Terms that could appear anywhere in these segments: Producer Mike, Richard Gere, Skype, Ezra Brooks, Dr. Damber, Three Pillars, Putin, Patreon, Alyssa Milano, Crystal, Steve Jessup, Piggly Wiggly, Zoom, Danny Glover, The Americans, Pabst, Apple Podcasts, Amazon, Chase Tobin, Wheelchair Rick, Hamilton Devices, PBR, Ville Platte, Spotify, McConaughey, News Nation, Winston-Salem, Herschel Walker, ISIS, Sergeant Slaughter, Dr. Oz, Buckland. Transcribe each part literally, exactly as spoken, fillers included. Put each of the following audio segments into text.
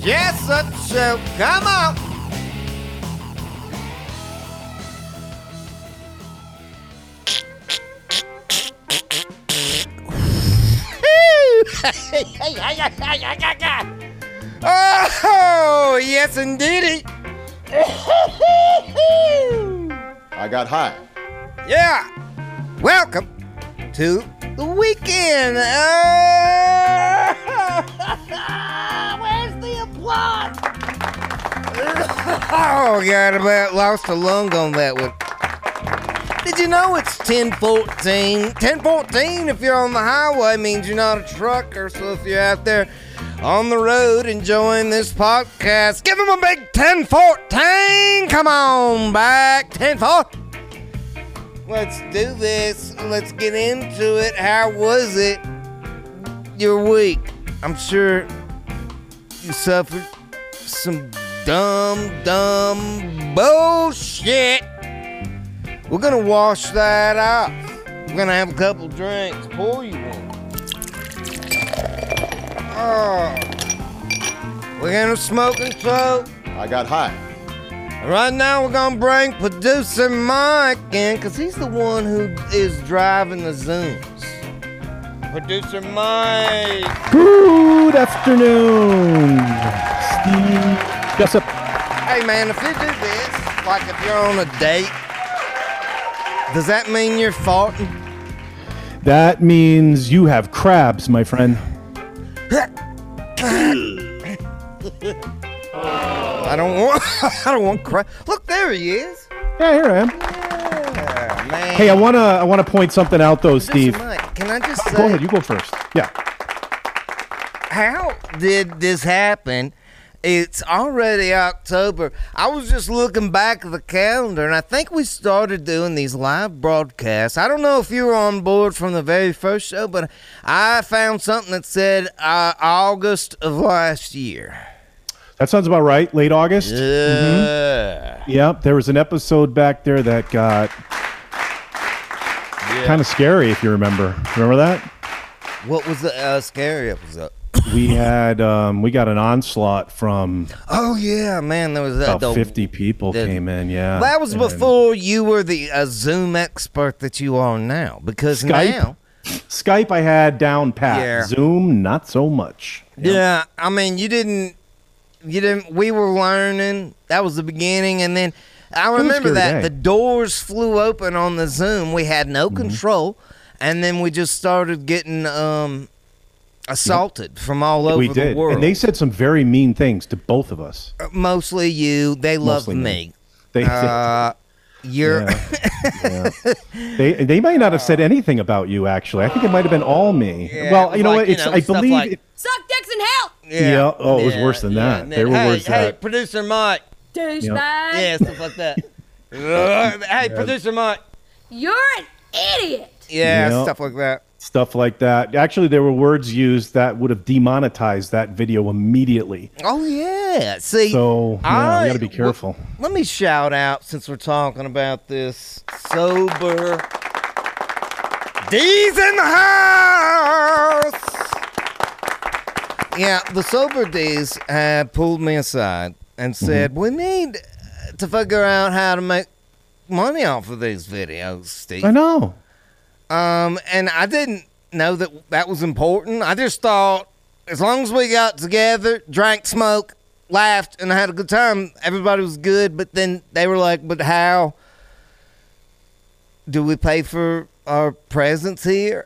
Jessup Show. Come on. Oh, yes, indeedy. I got high. Yeah. Welcome to the weekend. Oh, where's the applause? Oh, God, about lost a lung on that one. Did you know it's ten fourteen? ten fourteen if you're on the highway means you're not a trucker. So if you're out there on the road enjoying this podcast, give them a big ten fourteen. Come on back. ten four. Let's do this. Let's get into it. How was it your week? I'm sure you suffered some dumb, dumb bullshit. We're gonna wash that off. We're gonna have a couple drinks. Pour you one. Oh. We're gonna smoke and throw. I got high. Right now we're gonna bring Producer Mike in, cause he's the one who is driving the Zooms. Producer Mike. Good afternoon, Steve. Yes, up. Hey man, if you do this, like if you're on a date, does that mean you're farting? That means you have crabs, my friend. I don't want. I don't want crabs. Look, there he is. Yeah, here I am. Yeah, man. Hey, I wanna. I wanna point something out, though, just Steve. Might. Can I just oh, say? Go ahead. You go first. Yeah. How did this happen? It's already October. I was just looking back at the calendar, and I think we started doing these live broadcasts. I don't know if you were on board from the very first show, but I found something that said uh, August of last year. That sounds about right, late August. Yeah. Mm-hmm. Yep, there was an episode back there that got yeah. kind of scary, if you remember. Remember that? What was the uh, scary episode? We had um, we got an onslaught from. Oh yeah, man! There was that, about the, fifty people the, came in. Yeah, that was and before you were the uh, Zoom expert that you are now. Because Skype, now, Skype I had down pat. Yeah. Zoom, not so much. Yeah. yeah, I mean, you didn't, you didn't. We were learning. That was the beginning, and then I remember that day. The doors flew open on the Zoom. We had no mm-hmm. control, and then we just started getting. Um, Assaulted yep. from all over we did. the world. And they said some very mean things to both of us. Uh, mostly you. They love me. me. They uh, You're. Yeah. yeah. They they might not have said anything about you, actually. I think it might have been all me. Yeah, well, you know like, what? It's, you know, I believe. Like, it, suck dicks in hell! Yeah. yeah. Oh, it was yeah, worse than yeah. that. They hey, were worse than hey, that. Hey, Producer Mike. Douchebag. You know? Yeah, stuff like that. uh, hey, yeah. Producer Mike. You're an idiot. Yeah, you know? stuff like that. Stuff like that. Actually, there were words used that would have demonetized that video immediately. Oh, yeah. See, so yeah, I, we got to be careful. Well, let me shout out, since we're talking about this, sober D's in the house. Yeah, the sober D's have pulled me aside and said, mm-hmm. we need to figure out how to make money off of these videos, Steve. I know. Um, and I didn't know that that was important. I just thought as long as we got together, drank, smoked, laughed, and I had a good time, everybody was good. But then they were like, but how do we pay for our presence here?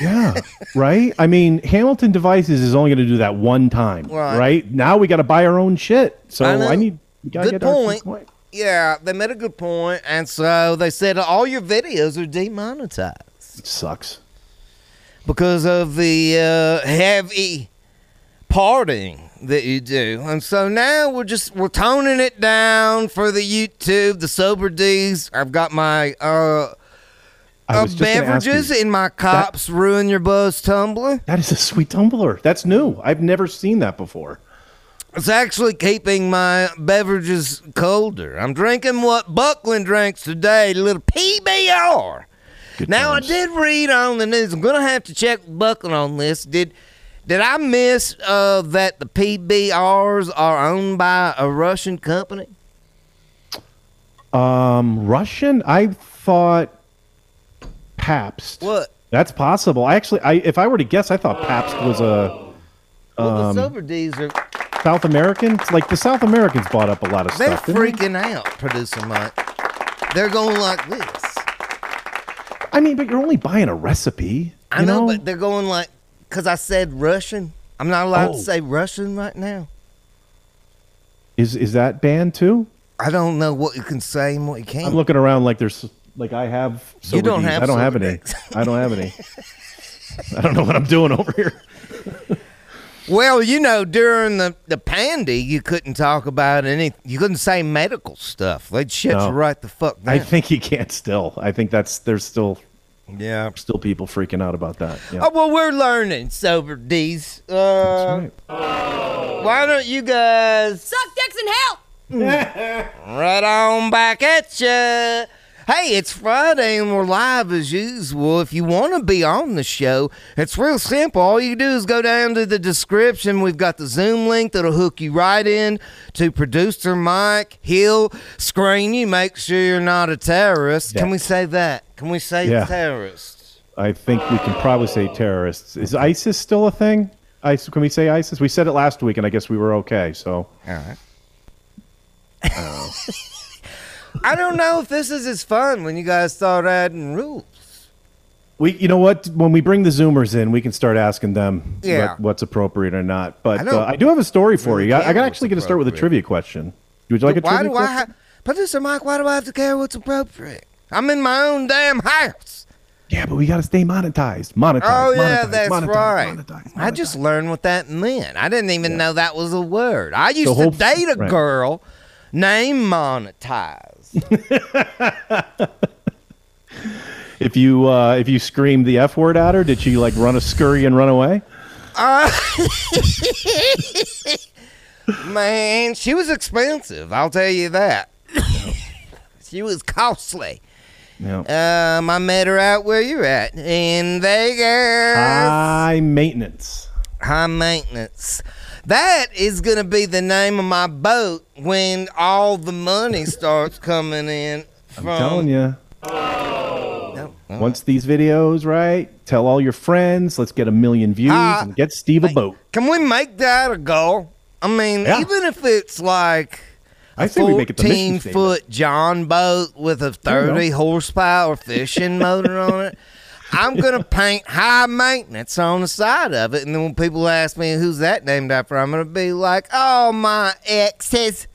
Yeah, right? I mean, Hamilton Devices is only going to do that one time, right? right? Now we got to buy our own shit. So I, I need we gotta good get point. Our point. Yeah, they made a good point, and so they said all your videos are demonetized. It sucks. Because of the uh, heavy partying that you do. And so now we're just, we're toning it down for the YouTube, the Sober D's. I've got my uh, uh beverages you, in my Cops that, Ruin Your Buzz tumbler. That is a sweet tumbler. That's new. I've never seen that before. It's actually keeping my beverages colder. I'm drinking what Buckland drinks today, a little P B R. Good now, times. I did read on the news. I'm going to have to check with Buckland on this. Did did I miss uh, that the P B Rs are owned by a Russian company? Um, Russian? I thought Pabst. What? That's possible. I actually, I if I were to guess, I thought Pabst was a... Well, um, the Sober D's are... South American? Like, the South Americans bought up a lot of They're stuff. They're freaking they? out, Producer Mike. They're going like this. I mean, but you're only buying a recipe. I know, know, but they're going like, because I said Russian. I'm not allowed oh. to say Russian right now. Is is that banned too? I don't know what you can say and what you can't. I'm looking around like there's, like I have. You don't have. I don't have any. I don't have any. I don't know what I'm doing over here. Well, you know, during the, the pandy, you couldn't talk about any, you couldn't say medical stuff. They'd shit no. you right the fuck down. I think you can't still. I think that's, there's still, yeah, still people freaking out about that. Yeah. Oh, well, we're learning, Sober D's. Uh, that's right. Why don't you guys suck dicks in hell? Right on back at ya. Hey, it's Friday and we're live as usual. If you want to be on the show, it's real simple. All you do is go down to the description. We've got the Zoom link that'll hook you right in to Producer Mike. He'll screen you, make sure you're not a terrorist. Yeah. Can we say that? Can we say yeah. terrorists? I think we can probably say terrorists. Is ISIS still a thing? ISIS, can we say ISIS? We said it last week and I guess we were okay, so. All right. Uh, I don't know if this is as fun when you guys start adding rules. We, you know what? When we bring the Zoomers in, we can start asking them yeah. what, what's appropriate or not. But I, uh, I do have a story for you. I, I got actually going to start with a trivia question. Would you like but a trivia question? Ha- Producer Mike, why do I have to care what's appropriate? I'm in my own damn house. Yeah, but we got to stay monetized. Monetized. Oh, monetized, yeah, that's monetized, right. Monetized, monetized, monetized. I just learned what that meant. I didn't even yeah. know that was a word. I used whole, to date a right. girl named Monetize. If you uh, if you screamed the F word at her, did she like run a scurry and run away? Uh, man, she was expensive. I'll tell you that. Yeah. She was costly. Yeah. Um, I met her out where you're at in Vegas. High maintenance. High maintenance. That is going to be the name of my boat when all the money starts coming in. From... I'm telling you. Oh. No, no. Once these videos, right, tell all your friends. Let's get a million views uh, and get Steve a boat. Can we make that a goal? I mean, yeah. even if it's like a fourteen-foot John boat with a thirty-horsepower fishing motor on it. I'm going to paint high maintenance on the side of it. And then when people ask me, who's that named after? I'm going to be like, oh, my exes.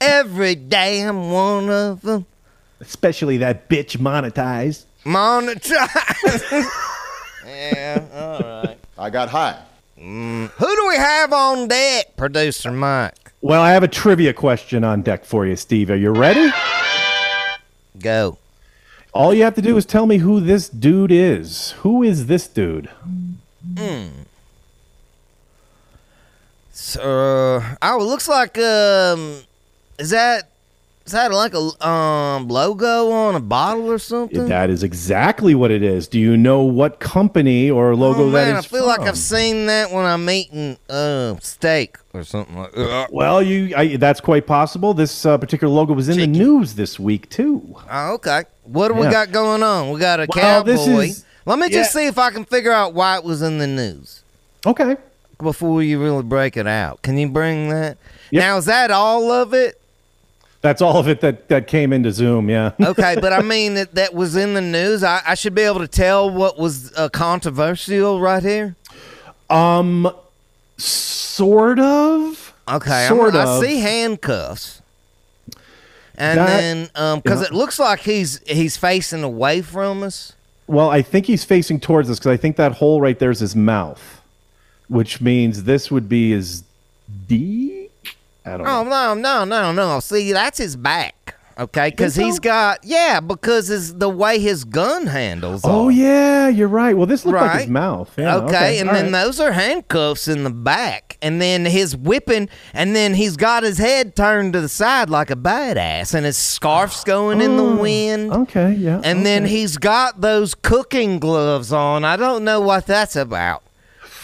Every damn one of them. Especially that bitch Monetize. Monetize. Yeah, all right. I got high. Mm. Who do we have on deck, Producer Mike? Well, I have a trivia question on deck for you, Steve. Are you ready? Go. All you have to do is tell me who this dude is. Who is this dude? Mm. So, uh, oh, it looks like um, is that is that like a um logo on a bottle or something? That is exactly what it is. Do you know what company or logo oh, man, that is? Man, I feel from? like I've seen that when I'm eating uh, steak or something like that. Well, you I, that's quite possible. This uh, particular logo was in Chicken. the news this week too. Oh, okay. What do yeah. we got going on? We got a well, cowboy. Is, Let me just yeah. see if I can figure out why it was in the news. Okay. Before you really break it out. Can you bring that? Yep. Now, is that all of it? That's all of it that, that came into Zoom, yeah. Okay, but I mean that, that was in the news. I, I should be able to tell what was uh, controversial right here? Um, sort of. Okay, sort of. I see handcuffs. And that, then, um, because yeah. it looks like he's he's facing away from us. Well, I think he's facing towards us because I think that hole right there is his mouth, which means this would be his D? I don't oh, know. Oh, no, no, no, no. See, that's his back. Okay, because he's got, yeah, because it's the way his gun handles are. Oh, yeah, you're right. Well, this looks right? like his mouth. Yeah, okay, okay, and all then right. those are handcuffs in the back. And then his whipping, and then he's got his head turned to the side like a badass, and his scarf's going oh, in the wind. Okay, yeah. And okay. then he's got those cooking gloves on. I don't know what that's about.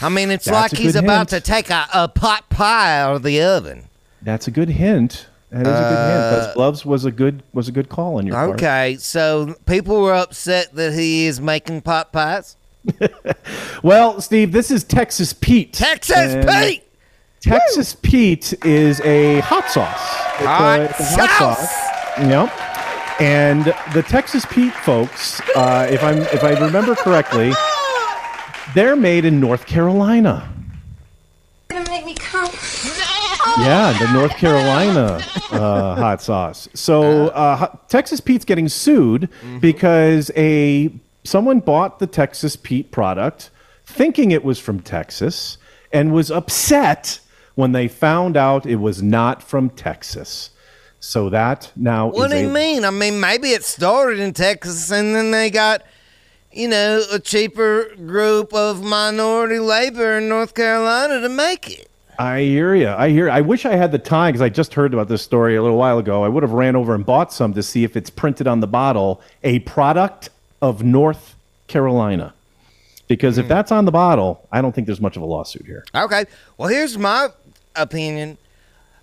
I mean, it's that's like he's hint. about to take a, a pot pie out of the oven. That's a good hint. That is a good hint. Those gloves was a good was a good call on your part. Okay, so people were upset that he is making pot pies. Well, Steve, this is Texas Pete. Texas Pete. Texas Woo! Pete is a hot sauce. It's hot, a, it's a hot sauce. sauce. You know? And the Texas Pete folks, uh, if I'm if I remember correctly, they're made in North Carolina. You're gonna make me come. Yeah, the North Carolina uh, hot sauce. So uh, Texas Pete's getting sued mm-hmm. because a someone bought the Texas Pete product thinking it was from Texas and was upset when they found out it was not from Texas. So that now what is What do you a- mean? I mean, maybe it started in Texas and then they got... you know, a cheaper group of minority labor in North Carolina to make it. I hear you. I hear you. I wish I had the time because I just heard about this story a little while ago. I would have ran over and bought some to see if it's printed on the bottle, a product of North Carolina. Because mm. if that's on the bottle, I don't think there's much of a lawsuit here. Okay. Well, here's my opinion.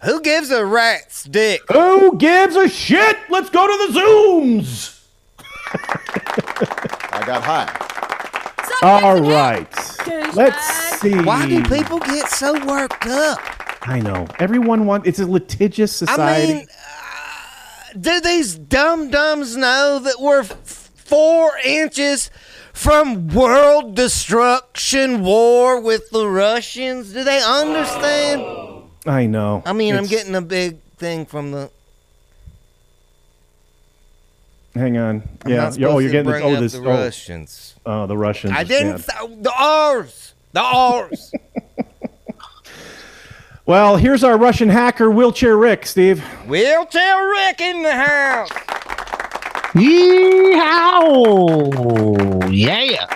Who gives a rat's dick? Who gives a shit? Let's go to the Zooms. I got high. So all right. Let's see. Why do people get so worked up? I know. Everyone wants... It's a litigious society. I mean, uh, do these dum-dums know that we're f- four inches from world destruction war with the Russians? Do they understand? Oh. I know. I mean, it's... I'm getting a big thing from the... Hang on. I'm yeah. Oh, you're getting this. Oh, this. The oh. Russians. Oh, the Russians. I didn't. Th- the R's. The R's. Well, here's our Russian hacker, Wheelchair Rick, Steve. Wheelchair Rick in the house. Yeehaw. Yeah.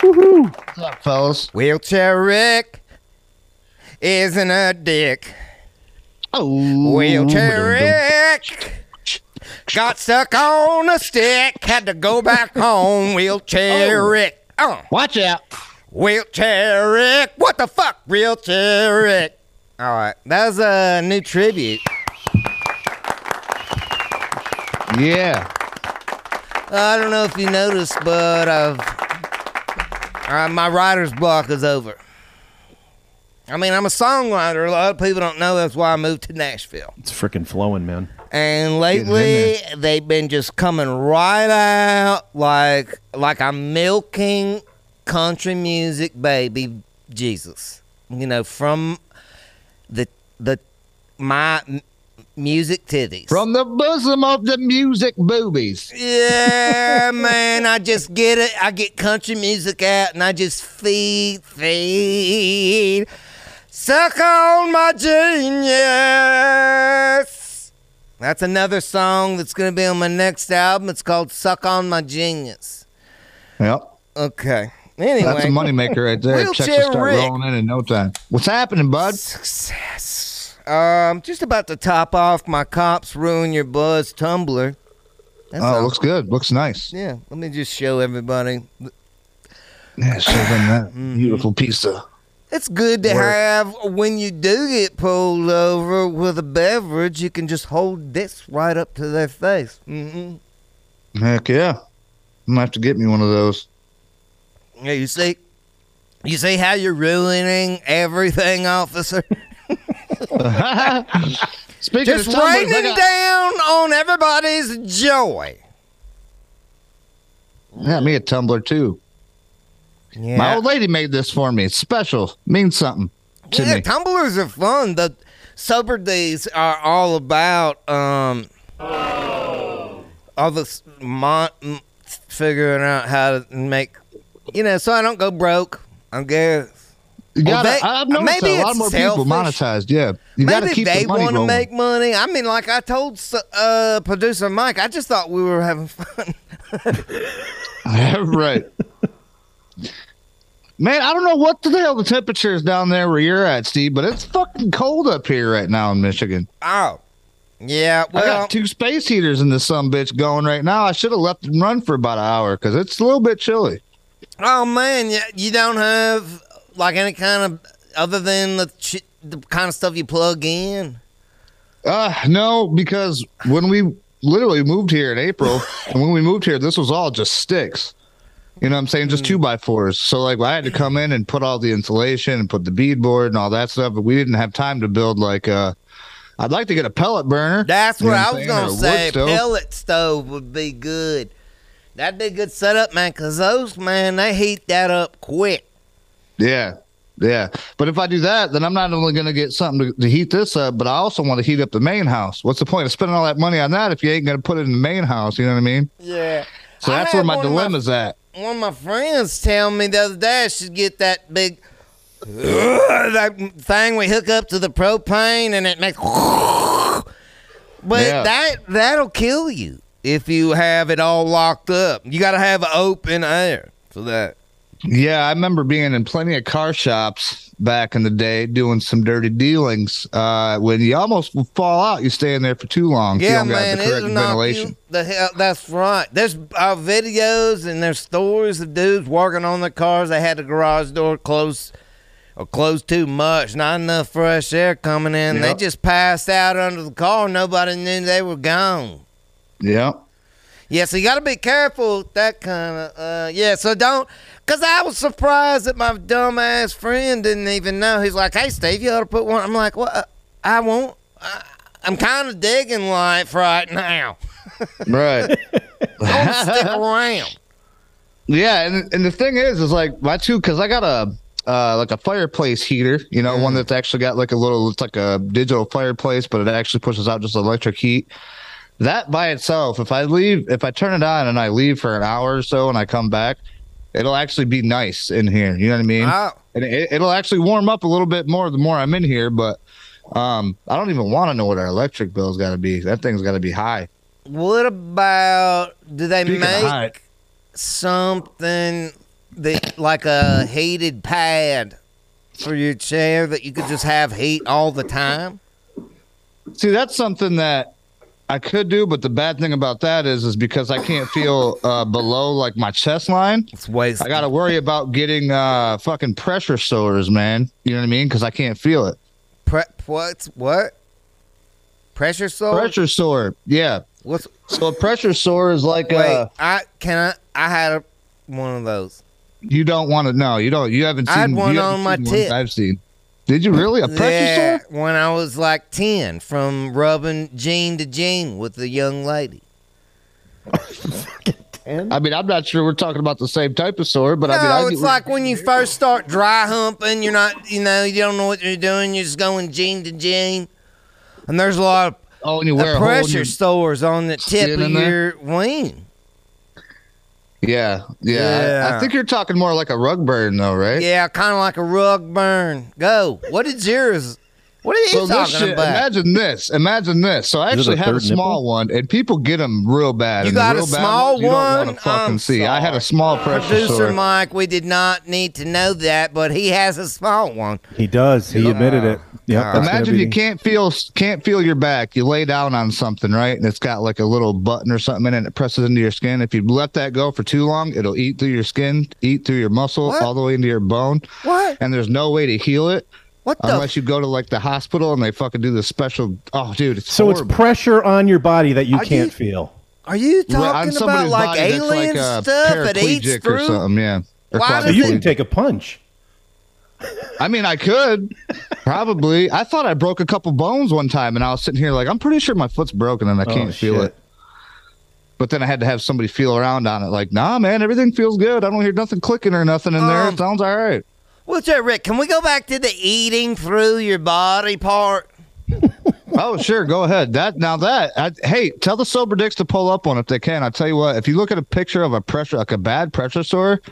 Woohoo. What's up, fellas? Wheelchair Rick isn't a dick. Oh, Wheelchair Rick got stuck on a stick, had to go back home. Wheelchair oh. Rick, oh, watch out! Wheelchair Rick, what the fuck, Wheelchair Rick? All right, that was a new tribute. Yeah, I don't know if you noticed, but I've uh, my writer's block is over. I mean, I'm a songwriter. A lot of people don't know that's why I moved to Nashville. It's freaking flowing, man. And lately, they've been just coming right out like like I'm milking country music, baby Jesus. You know, from the the my music titties. From the bosom of the music boobies. Yeah, man, I just get it. I get country music out, and I just feed, feed. Suck on my genius. That's another song that's going to be on my next album. It's called Suck on My Genius. Yep. Okay. Anyway. That's a moneymaker right there. Checks will start Rick. rolling in in no time. What's happening, bud? Success. I'm um, just about to top off my Cops Ruin Your Buzz Tumblr. That's oh, awesome. Looks good. Looks nice. Yeah. Let me just show everybody. Yeah, show them that beautiful piece of... It's good to Work. have, when you do get pulled over with a beverage, you can just hold this right up to their face. Mm-mm. Heck yeah. I'm going to have to get me one of those. Yeah, you see? You see how you're ruining everything, officer? Speaking just of raining got... down on everybody's joy. Yeah, me a tumbler, too. Yeah. My old lady made this for me. It's special. It means something to yeah, me. Tumblers are fun. The sober days are all about um, oh. all this mon- figuring out how to make, you know, so I don't go broke, I guess. You gotta, well, they, I've noticed maybe a lot more selfish. people monetized. Yeah, you got to keep the money going. Maybe they want to make money. I mean, like I told uh, Producer Mike, I just thought we were having fun. Right. Man, I don't know what the hell the temperature is down there where you're at, Steve, but it's fucking cold up here right now in Michigan. Oh, yeah. Well, I got two space heaters in this sumbitch going right now. I should have left them run for about an hour because it's a little bit chilly. Oh, man, you, you don't have... like any kind of other than the ch- the kind of stuff you plug in? Uh, no, because when we literally moved here in April, and when we moved here, this was all just sticks. You know what I'm saying? Just two by fours. So like I had to come in and put all the insulation and put the beadboard and all that stuff, but we didn't have time to build like uh I'd like to get a pellet burner. That's what, you know what I was saying? gonna say. Stove. Pellet stove would be good. That'd be a good setup, man, because those man, they heat that up quick. Yeah, yeah. But if I do that, then I'm not only going to get something to, to heat this up, but I also want to heat up the main house. What's the point of spending all that money on that if you ain't going to put it in the main house? You know what I mean? Yeah. So that's where my dilemma's at. One of my friends telling me the other day I should get that big uh, that thing we hook up to the propane and it makes... But yeah. that, that'll kill you if you have it all locked up. You got to have open air for that. Yeah, I remember being in plenty of car shops back in the day doing some dirty dealings. Uh, when you almost fall out, you stay in there for too long. Yeah, you don't man, got the correct ventilation. The hell, that's right. There's uh, videos and there's stories of dudes working on their cars. They had the garage door closed or closed too much, not enough fresh air coming in. Yep. They just passed out under the car. Nobody knew they were gone. Yeah. Yeah, so you got to be careful with that kind of, uh, yeah, so don't, because I was surprised that my dumbass friend didn't even know. He's like, hey, Steve, you ought to put one. I'm like, well, uh, I won't. I, I'm kind of digging life right now. Right. Don't stick around. Yeah, and, and the thing is, is like, my two, because I got a, uh, like a fireplace heater, you know, mm. one that's actually got like a little, it's like a digital fireplace, but it actually pushes out just electric heat. That by itself, if I leave, if I turn it on and I leave for an hour or so and I come back, it'll actually be nice in here. You know what I mean? Wow. And it, it'll actually warm up a little bit more the more I'm in here. But um, I don't even want to know what our electric bill's got to be. That thing's got to be high. What about, do they Speaking make hot, something that like a heated pad for your chair that you could just have heat all the time? See, that's something that I could do, but the bad thing about that is, is because I can't feel uh, below like my chest line. It's wasted. I got to worry about getting uh, fucking pressure sores, man. You know what I mean? Because I can't feel it. Pre- what? What? Pressure sore? Pressure sore. Yeah. What's so a pressure sore is like? Wait, a, I can I I had a, one of those. You don't want to know. You don't. You haven't seen. I had one on my tip. I've seen. Did you really? A pressure yeah, sore? When I was like ten, from rubbing jean to jean with a young lady. I mean, I'm not sure we're talking about the same type of sore, but no, I mean, I it's get, like when you first start dry humping, you're not, you know, you don't know what you're doing. You're just going jean to jean, and there's a lot of oh, and you wear pressure sores on the tip of your wing. Yeah, yeah, yeah. I think you're talking more like a rug burn, though, right? Yeah, kind of like a rug burn. Go. What is yours? What are you so talking shit, about? Imagine this. Imagine this. So I is actually had a small nipple? one, and people get them real bad. You and got the real a small one? You don't want to fucking see. I had a small pressure Producer sore. Mike, we did not need to know that, but he has a small one. He does. He yeah. admitted it. Yep, imagine be... you can't feel can't feel your back. You lay down on something, right? And it's got like a little button or something in it, and it presses into your skin. If you let that go for too long, it'll eat through your skin, eat through your muscle, what? all the way into your bone. What? And there's no way to heal it. What the Unless you go to like the hospital and they fucking do the special. Oh, dude, it's so horrible. It's pressure on your body that you are can't you, feel. Are you talking well, about like alien like stuff that eats through? Or something, yeah. Or Why so you can take a punch. I mean, I could probably. I thought I broke a couple bones one time, and I was sitting here like, I'm pretty sure my foot's broken, and I can't oh, feel shit. it. But then I had to have somebody feel around on it, like, nah, man, everything feels good. I don't hear nothing clicking or nothing in um, there. It sounds all right. Wheelchair Rick, can we go back to the eating through your body part? Oh, sure. Go ahead. That Now that, I, hey, tell the sober dicks to pull up one if they can. I'll tell you what, if you look at a picture of a pressure, like a bad pressure sore,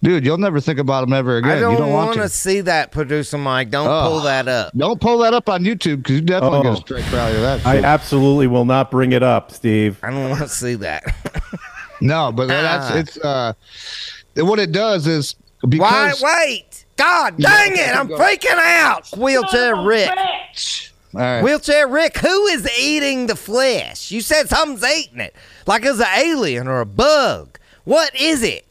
Dude, you'll never think about them ever again. I don't, don't want to see that, Producer Mike. Don't oh, pull that up. Don't pull that up on YouTube because you definitely oh, get a straight value of that. Shit. I absolutely will not bring it up, Steve. I don't want to see that. No, but that's it's. Uh, what it does is because why wait? God dang it! I'm freaking out. Wheelchair Rick. All right. Wheelchair Rick, who is eating the flesh? You said something's eating it, like it's an alien or a bug. What is it?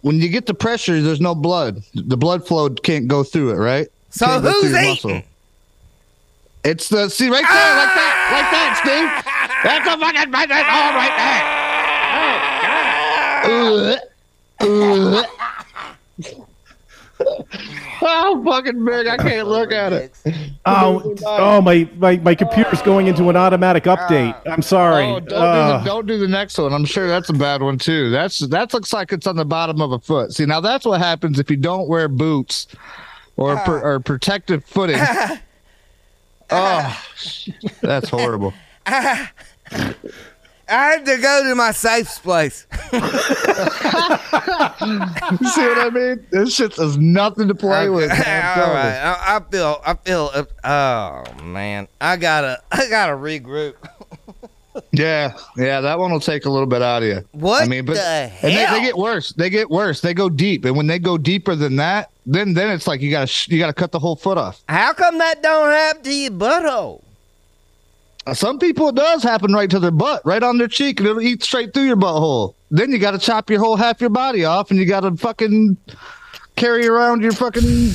When you get the pressure, there's no blood. The blood flow can't go through it, right? So can't who's eating? It's the see right there, ah! like that, like that, Steve. That's a fucking right there, all right there. Oh God! How fucking big! I can't look at it. Oh, oh my, my, my computer's going into an automatic update. I'm sorry. Oh, don't, uh, do the, don't do the next one. I'm sure that's a bad one too. That's that looks like it's on the bottom of a foot. See, now that's what happens if you don't wear boots or uh, per, or protective footing. Uh, oh, that's horrible. Uh, I had to go to my safe place. You see what I mean? This shit is nothing to play okay. with. Man. All right, I, I feel, I feel. Uh, oh man, I gotta, I gotta regroup. yeah, yeah, that one will take a little bit out of you. What? I mean, but the hell? And they, they get worse. They get worse. They go deep, and when they go deeper than that, then then it's like you gotta, sh- you gotta cut the whole foot off. How come that don't happen to your butthole? Some people it does happen right to their butt, right on their cheek, and it'll eat straight through your butthole. Then you got to chop your whole half your body off, and you got to fucking carry around your fucking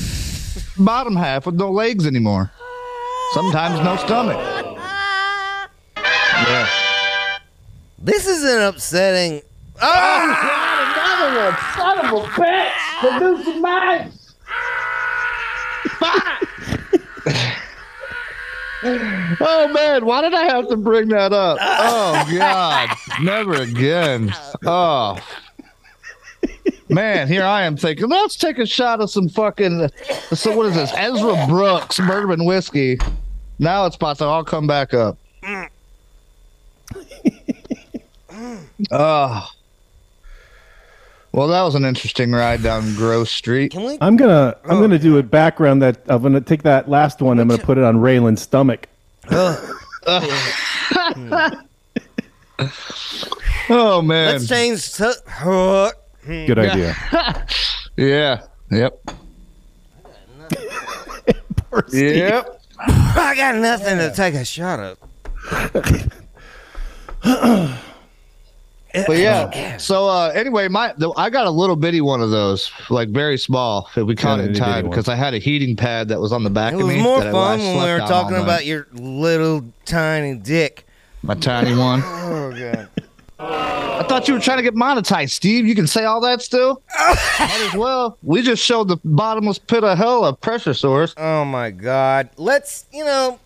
bottom half with no legs anymore. Sometimes no stomach. Yeah. This is an upsetting. Oh, oh God, another one, son of a bitch! Producer Mike. Fuck. Oh man, why did I have to bring that up? Oh God, never again. Oh man, here I am thinking, let's take a shot of some fucking. So what is this? Ezra Brooks bourbon whiskey. Now it's about to all come back up. Oh. Well, that was an interesting ride down Gross Street. We- I'm gonna, I'm oh. gonna do a background that I'm gonna take that last one. I'm gonna put it on Raylan's stomach. Oh man! Let's change. To- Good idea. yeah. Yep. Yep. I got nothing yeah. to take a shot of. But yeah, so uh, anyway, my the, I got a little bitty one of those, like very small, if we caught it in time, because I had a heating pad that was on the back of me. It was more fun when we were talking about your little tiny dick. My tiny one? Oh, God. I thought you were trying to get monetized, Steve. You can say all that still? Might as well. We just showed the bottomless pit of hell of pressure source. Oh, my God. Let's, you know...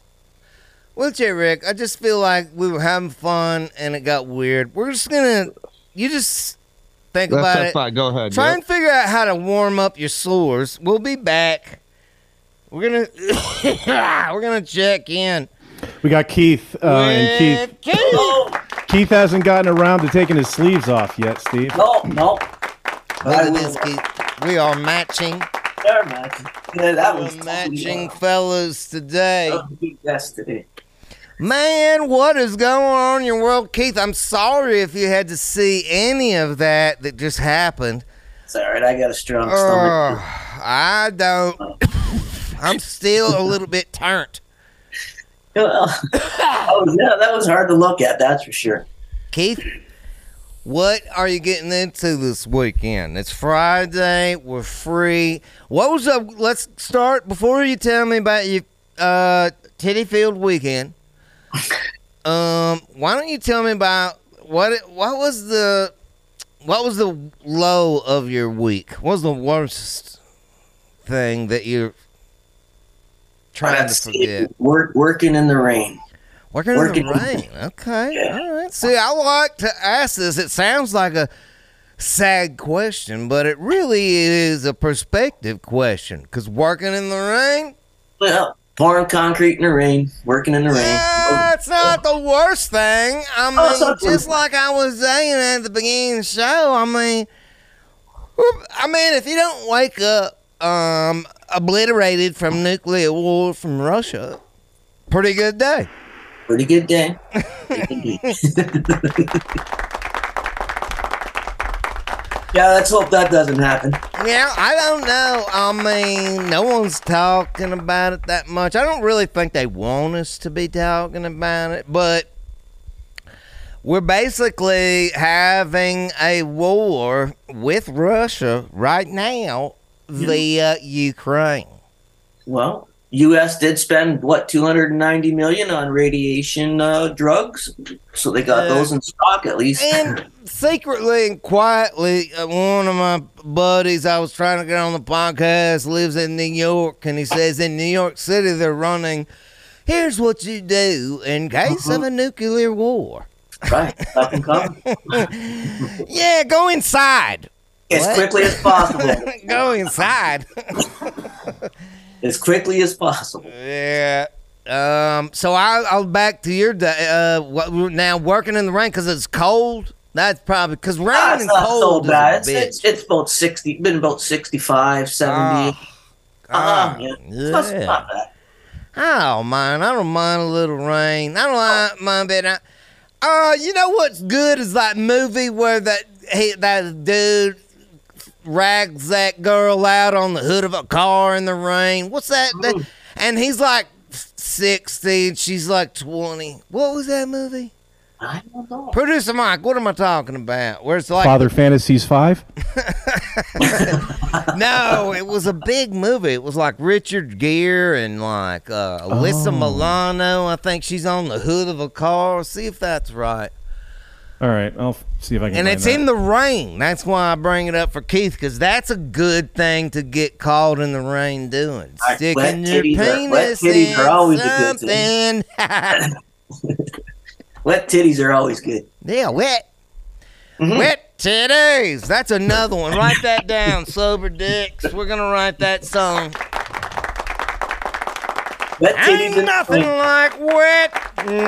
Wheelchair Rick, I just feel like we were having fun and it got weird. We're just gonna, you just think that's about it. Fine. Go ahead. Try yep. and figure out how to warm up your sores. We'll be back. We're gonna, we're gonna check in. We got Keith. Uh, and Keith. Keith. Keith hasn't gotten around to taking his sleeves off yet, Steve. No, no. Look at this, Keith. We are matching. They're matching. Yeah, that we was matching cool. fellas today. That was good yesterday. Man, what is going on in your world, Keith? I'm sorry if you had to see any of that that just happened. It's all right. I got a strong uh, stomach. I don't. I'm still a little bit turnt. Well, oh, yeah, that was hard to look at, that's for sure. Keith, what are you getting into this weekend? It's Friday. We're free. What was up? Let's start before you tell me about your uh, Teddyfield weekend. Um, why don't you tell me about what it, what was the what was the low of your week? What was the worst thing that you're trying I'd to forget? Work, working in the rain. Working, working in the rain. Okay. Yeah. All right. See, I like to ask this. It sounds like a sad question, but it really is a perspective question. Because working in the rain. Well. Pouring concrete in the rain, working in the rain. Yeah, it's not the worst thing. I mean, oh, just like I was saying at the beginning of the show, I mean, I mean, if you don't wake up um, obliterated from nuclear war from Russia, pretty good day. Pretty good day. Pretty good day. Yeah, let's hope that doesn't happen. Yeah, I don't know. I mean, no one's talking about it that much. I don't really think they want us to be talking about it, but we're basically having a war with Russia right now via Ukraine. Well, U S did spend, what, two hundred ninety million dollars on radiation uh, drugs? So they got uh, those in stock at least. And secretly and quietly, uh, one of my buddies I was trying to get on the podcast lives in New York, and he says in New York City they're running, here's what you do in case uh-huh. of a nuclear war. Right. Up and come. Yeah, go inside. As what? quickly as possible. Go inside. As quickly as possible. Yeah. Um. So I, I'll back to your day. Uh. What, now working in the rain because it's cold. That's probably because rain ah, and cold. So bad. Is it's, it's it's about sixty. Been about sixty-five, seventy. Uh uh-huh, yeah. yeah. Plus, not bad. I don't mind. I don't mind a little rain. I don't oh. like, mind that. I, Uh, you know what's good is that movie where that he, that dude rags that girl out on the hood of a car in the rain. What's that? Mm. And he's like sixty and she's like twenty. What was that movie? I don't know. Producer Mike, what am I talking about? Where's like Father Fantasies Five? No, it was a big movie. It was like Richard Gere and like uh, Alyssa oh. Milano. I think she's on the hood of a car. See if that's right. All right, I'll see if I can. And it's that. in the rain. That's why I bring it up for Keith, because that's a good thing to get caught in the rain doing. Right, Sticking your penis are, in are always something. A good thing. Wet titties are always good. Yeah, wet. Mm-hmm. Wet titties. That's another one. Write that down, Sober Dicks. We're going to write that song. Wet titties. Ain't nothing like wet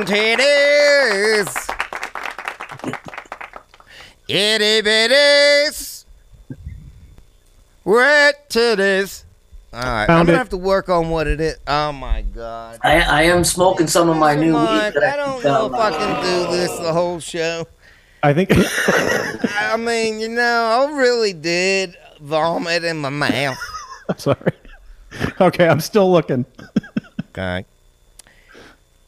titties. Itty bitties. Wet titties. All right, Found I'm going to have to work on what it is. Oh, my God. I, I am smoking some of my new weed. I don't know if I can do this the whole show. I think. I mean, you know, I really did vomit in my mouth. I'm sorry. Okay, I'm still looking. Okay.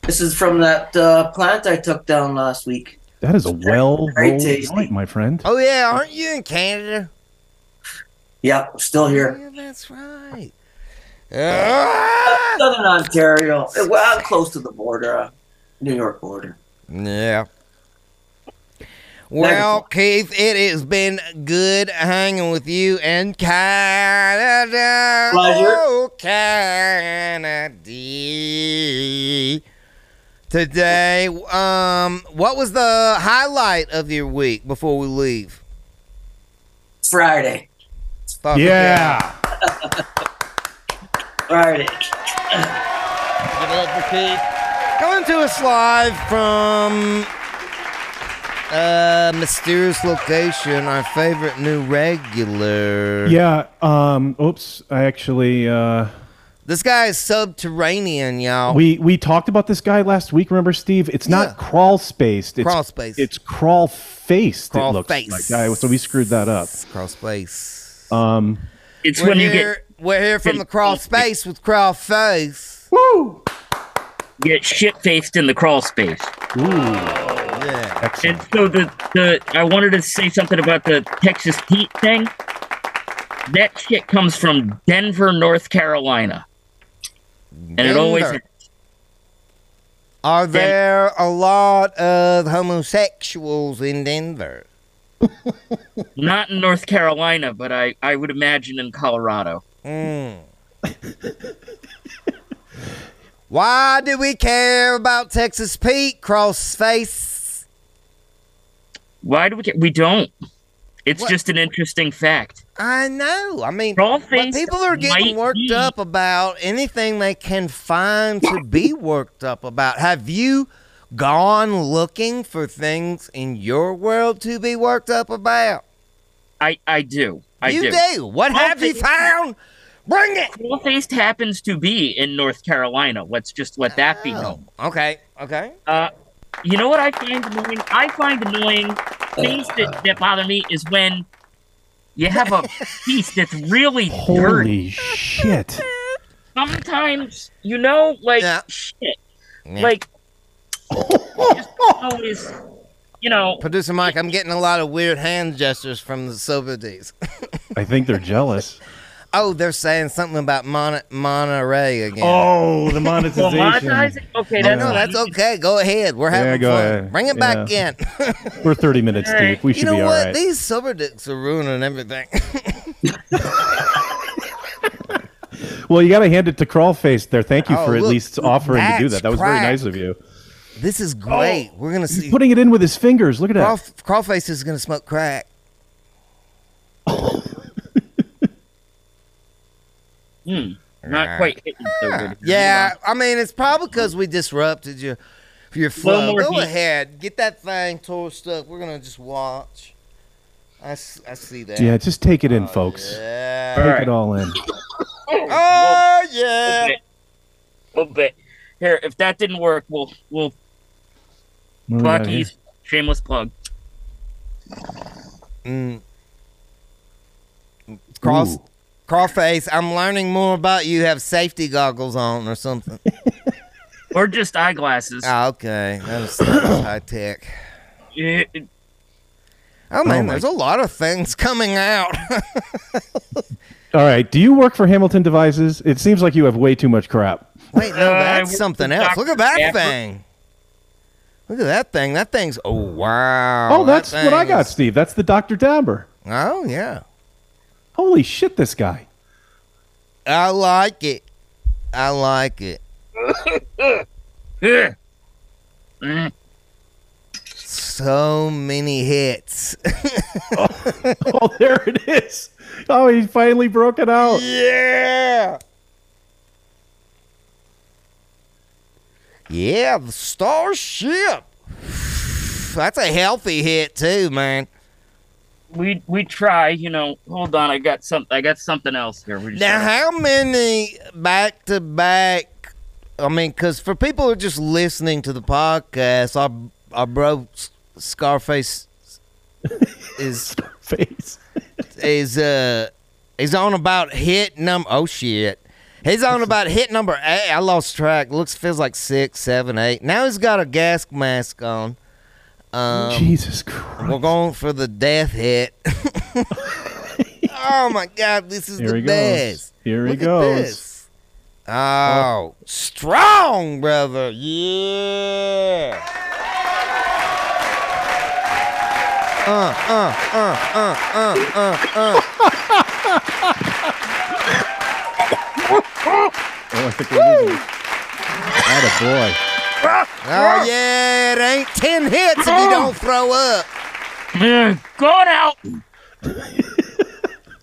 This is from that uh, plant I took down last week. That is a well-rolled joint, my friend. Oh, yeah. Aren't you in Canada? Yeah, still here. Oh, yeah, that's right. Uh, Southern Ontario. Well, I'm close to the border, uh, New York border. Yeah. Well, Keith, it has been good hanging with you in Canada. Pleasure. Oh, Canada. Today, um, what was the highlight of your week before we leave? Friday. Fuck yeah. All right. Give it up for Keith. Coming to us live from a mysterious location, our favorite new regular. Yeah. Um. Oops. I actually. Uh, this guy is subterranean, y'all. We we talked about this guy last week. Remember, Steve? It's not yeah. crawl spaced. It's, crawl spaced. It's crawl faced. Crawl it looks face. Like I, so we screwed that up. Crawl space. Um, it's we're when here, you get we're here from the crawl space with crawl face. Woo! Get shit faced in the crawl space. Ooh, yeah. Excellent. And so the the I wanted to say something about the Texas Pete thing. That shit comes from Denver, North Carolina, and Denver. It always. Has. Are there Denver. a lot of homosexuals in Denver? Not in North Carolina, but I, I would imagine in Colorado. Mm. Why do we care about Texas Pete, Crossface? Why do we care? We don't. It's what? Just an interesting fact. I know. I mean, Crossface people are getting worked be. up about anything they can find to be worked up about. Have you gone looking for things in your world to be worked up about? I, I do. I you do. do. What have cool you found? Bring it. Cool Faced happens to be in North Carolina. Let's just let that oh, be known. Okay. Okay. Uh, you know what I find annoying? I find annoying things that, that bother me is when you have a piece that's really Holy dirty. Holy shit. Sometimes, you know, like, yeah. shit. Yeah. Like, just always, you know. Producer Mike, I'm getting a lot of weird hand gestures from the sober days. I think they're jealous. Oh, they're saying something about Mon- Monterey again. Oh, the monetization. Well, monetizing? Okay, that's, oh, no, that's okay. Go ahead. We're having yeah, go fun. Ahead. Bring it yeah. back in. We're thirty minutes all deep. Right. We should you know be all what? Right. These sober dicks are ruining everything. Well, you got to hand it to Crawl Face there. Thank you oh, for at look, least offering to do that. That was cracked. Very nice of you. This is great. Oh, We're gonna see. He's putting it in with his fingers. Look at Crawl, that. Crawl Face is gonna smoke crack. Hmm. Not quite hitting so good. Yeah, I mean, it's probably because we disrupted your your flow. Go heat. ahead, get that thing torched up. We're gonna just watch. I, I see that. Yeah, just take it in, oh, folks. Yeah. Take right. it all in. Oh yeah. A little bit. Here, if that didn't work, we'll we'll. Bucky's shameless plug. Mm. Cross. Ooh. Crawface, I'm learning more about you have safety goggles on or something. Or just eyeglasses. Oh, okay. That was high tech. Yeah. Oh, man, oh there's a lot of things coming out. All right. Do you work for Hamilton Devices? It seems like you have way too much crap. Wait, no, that's uh, something else. Look at that Damber. thing. Look at that thing. That thing's, oh, wow. Oh, that's that what I got, is... Steve. That's the Doctor Damber. Oh, yeah. Holy shit, this guy. I like it. I like it. So many hits. oh. oh, there it is. Oh, he finally broke it out. Yeah. Yeah, the Starship. That's a healthy hit, too, man. We we try, you know. Hold on, I got some. I got something else here. Now, trying. how many back to back? I mean, because for people who are just listening to the podcast, our our bro Scarface is Scarface is uh is on about hit number. Oh shit, he's on about hit number eight. I lost track. Looks feels like six, seven, eight. Now he's got a gas mask on. Um, Jesus Christ. We're going for the death hit. Oh my God, this is Here the best. Here he Look goes. At this. Oh, oh, strong, brother. Yeah. Uh, uh, uh, uh, uh, uh, oh, I think we're losing. Atta boy. Oh, yeah, it ain't ten hits if you don't throw up. Yeah, go out.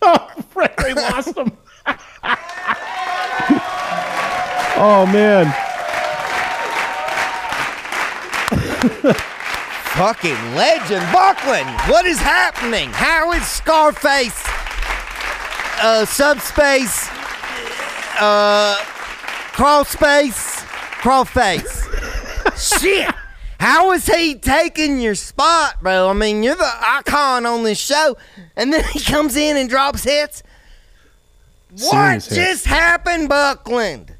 Oh, Fred, they lost him. Oh, man. Fucking legend. Buckland, what is happening? How is Scarface, uh, Subspace, uh, Crawl Space, Crawl Face? Shit! How is he taking your spot, bro? I mean, you're the icon on this show, and then he comes in and drops hits. What Serious just hits. happened, Buckland?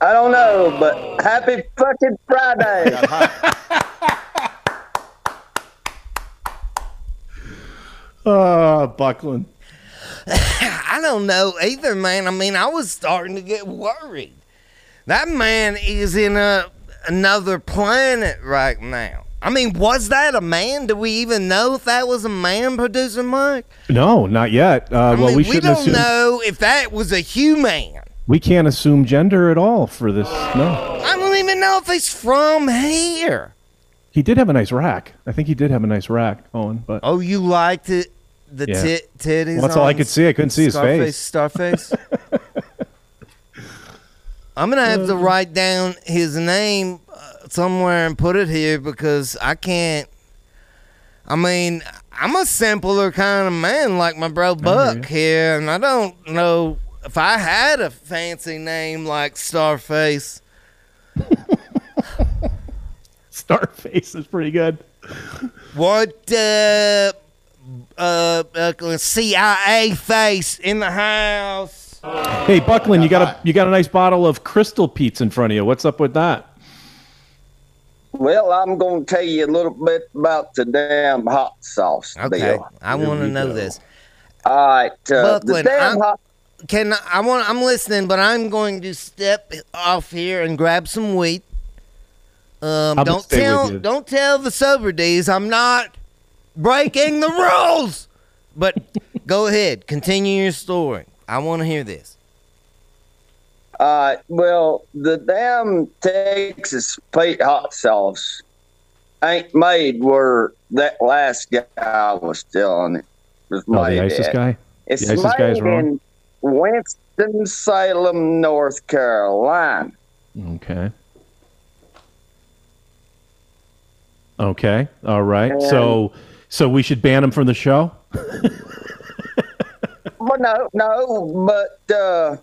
I don't know, but happy fucking Friday. Oh, Buckland. I don't know either, man. I mean, I was starting to get worried. That man is in a, another planet right now. I mean, was that a man? Do we even know if that was a man, Producer Mike? No, not yet. Uh, I well, mean, we, we don't assume... know if that was a human. We can't assume gender at all for this. No. I don't even know if he's from here. He did have a nice rack. I think he did have a nice rack, Owen. But oh, you liked it? The yeah. tit titties. Well, that's all I could see. I couldn't see his face. Starface. I'm going to have to write down his name uh, somewhere and put it here because I can't. I mean, I'm a simpler kind of man like my bro Buck here, and I don't know if I had a fancy name like Starface. Starface is pretty good. What uh, uh, uh, C I A face in the house? Hey, Buckland, you got a you got a nice bottle of Crystal Pete's in front of you. What's up with that? Well, I'm going to tell you a little bit about the damn hot sauce deal. Okay, I want to know go. this. All right, uh, Buckland, the damn I'm, hot. Can I, I want? I'm listening, but I'm going to step off here and grab some wheat. Um, don't tell, don't tell the sober D's I'm not breaking the rules. But go ahead, continue your story. I want to hear this. Uh, well, the damn Texas Pete hot sauce ain't made where that last guy was still on it. Was oh, the ISIS at. guy? It's the ISIS guy is wrong. Winston-Salem, North Carolina. Okay. Okay. All right. And so, so we should ban him from the show. Well, no, no, but uh,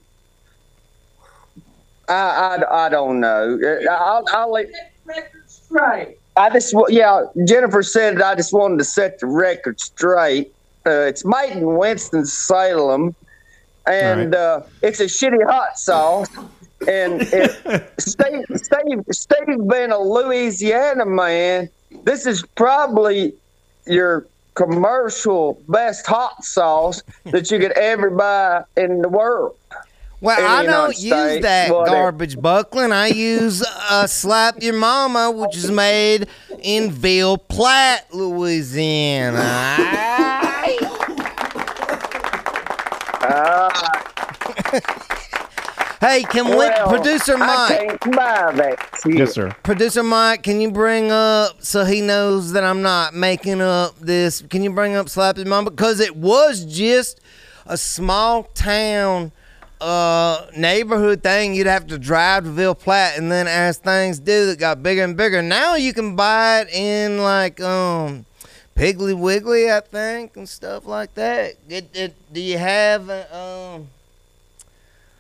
I, I, I don't know. I'll, I'll let the record straight. I just, yeah, Jennifer said it. I just wanted to set the record straight. Uh, it's made in Winston-Salem, and right. uh, it's a shitty hot sauce. And if Steve, Steve, Steve, being a Louisiana man, this is probably your commercial best hot sauce that you could ever buy in the world. Well, in I don't States. use that well, garbage, Buckland. I use uh, Slap Ya Mama, which is made in Ville Platte, Louisiana. uh. Hey, can well, we, Producer Mike? Yes, sir. Producer Mike, can you bring up, so he knows that I'm not making up this, can you bring up Slap Ya Mama? Because it was just a small town uh, neighborhood thing. You'd have to drive to Ville Platte, and then as things do, it got bigger and bigger. Now you can buy it in like um, Piggly Wiggly, I think, and stuff like that. It, it, do you have a... Um,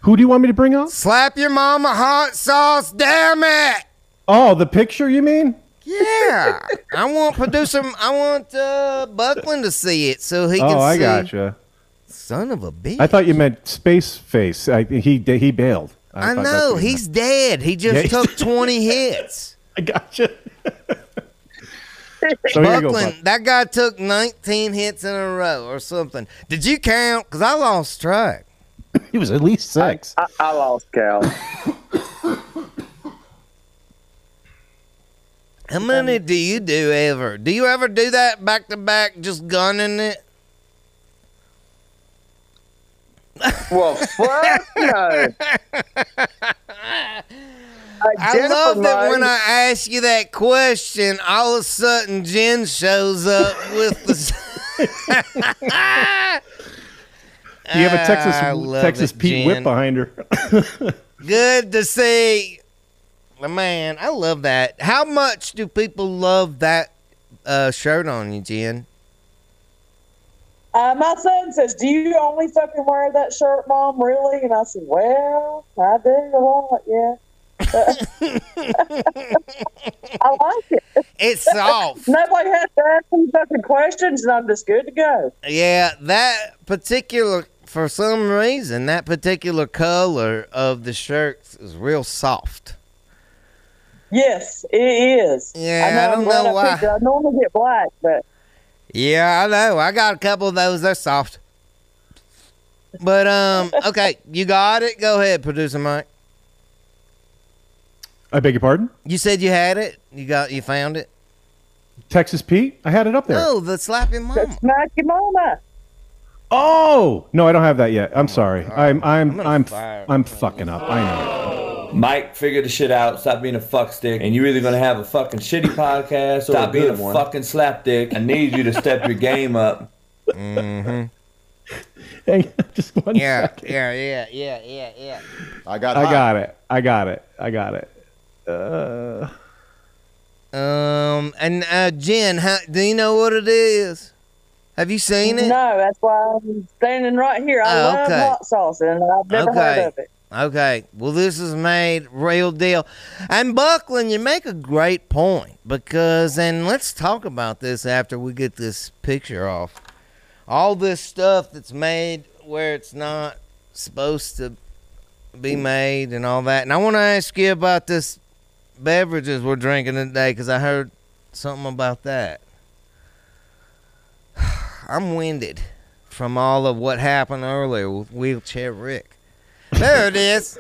Who do you want me to bring up? Slap Ya Mama hot sauce, damn it! Oh, the picture you mean? Yeah, I want producer. I want uh, Buckland to see it so he oh, can. Oh, I see. Gotcha. Son of a bitch! I thought you meant Space Face. I, he he bailed. I, I know he's meant. dead. He just yeah, he's took twenty hits. I gotcha. So Buckland, go, Buck. That guy took nineteen hits in a row or something. Did you count? Because I lost track. It was at least six. I, I, I lost count. How many do you do ever? Do you ever do that back to back, just gunning it? Well, fuck no. I love that when I ask you that question, all of a sudden Jen shows up with the. Do you have a Texas Texas it, Pete Jen. whip behind her? Good to see. Man, I love that. How much do people love that uh, shirt on you, Jen? Uh, my son says, do you only fucking wear that shirt, Mom, really? And I said, well, I do a lot, yeah. I like it. It's soft. Nobody has to ask me fucking questions, and I'm just good to go. Yeah, that particular... For some reason, that particular color of the shirts is real soft. Yes, it is. Yeah, I, know I don't I'm know why. I, I normally get black, but... Yeah, I know. I got a couple of those. They're soft. But, um, okay, you got it? Go ahead, Producer Mike. I beg your pardon? You said you had it? You got, you found it? Texas Pete? I had it up there. Oh, the Slap Ya Mama. The Slap Ya Mama. Oh no, I don't have that yet. I'm sorry. I'm I'm I'm I'm, I'm fucking up. I know. Mike, figure the shit out. Stop being a fuck stick. And you either gonna have a fucking shitty podcast or stop being a one. fucking slap dick. I need you to step your game up. Mm-hmm. Hey, just one yeah, second. Yeah, yeah, yeah, yeah, yeah. I got. I hot. got it. I got it. I got it. Uh... Um, and uh, Jen, how, do you know what it is? Have you seen it? No, that's why I'm standing right here. I oh, love okay. hot sauce, and I've never okay. heard of it. Okay, well, this is made real deal. And Buckland, you make a great point, because, and let's talk about this after we get this picture off. All this stuff that's made where it's not supposed to be made and all that. And I want to ask you about this beverages we're drinking today, because I heard something about that. I'm winded from all of what happened earlier with Wheelchair Rick. There it is.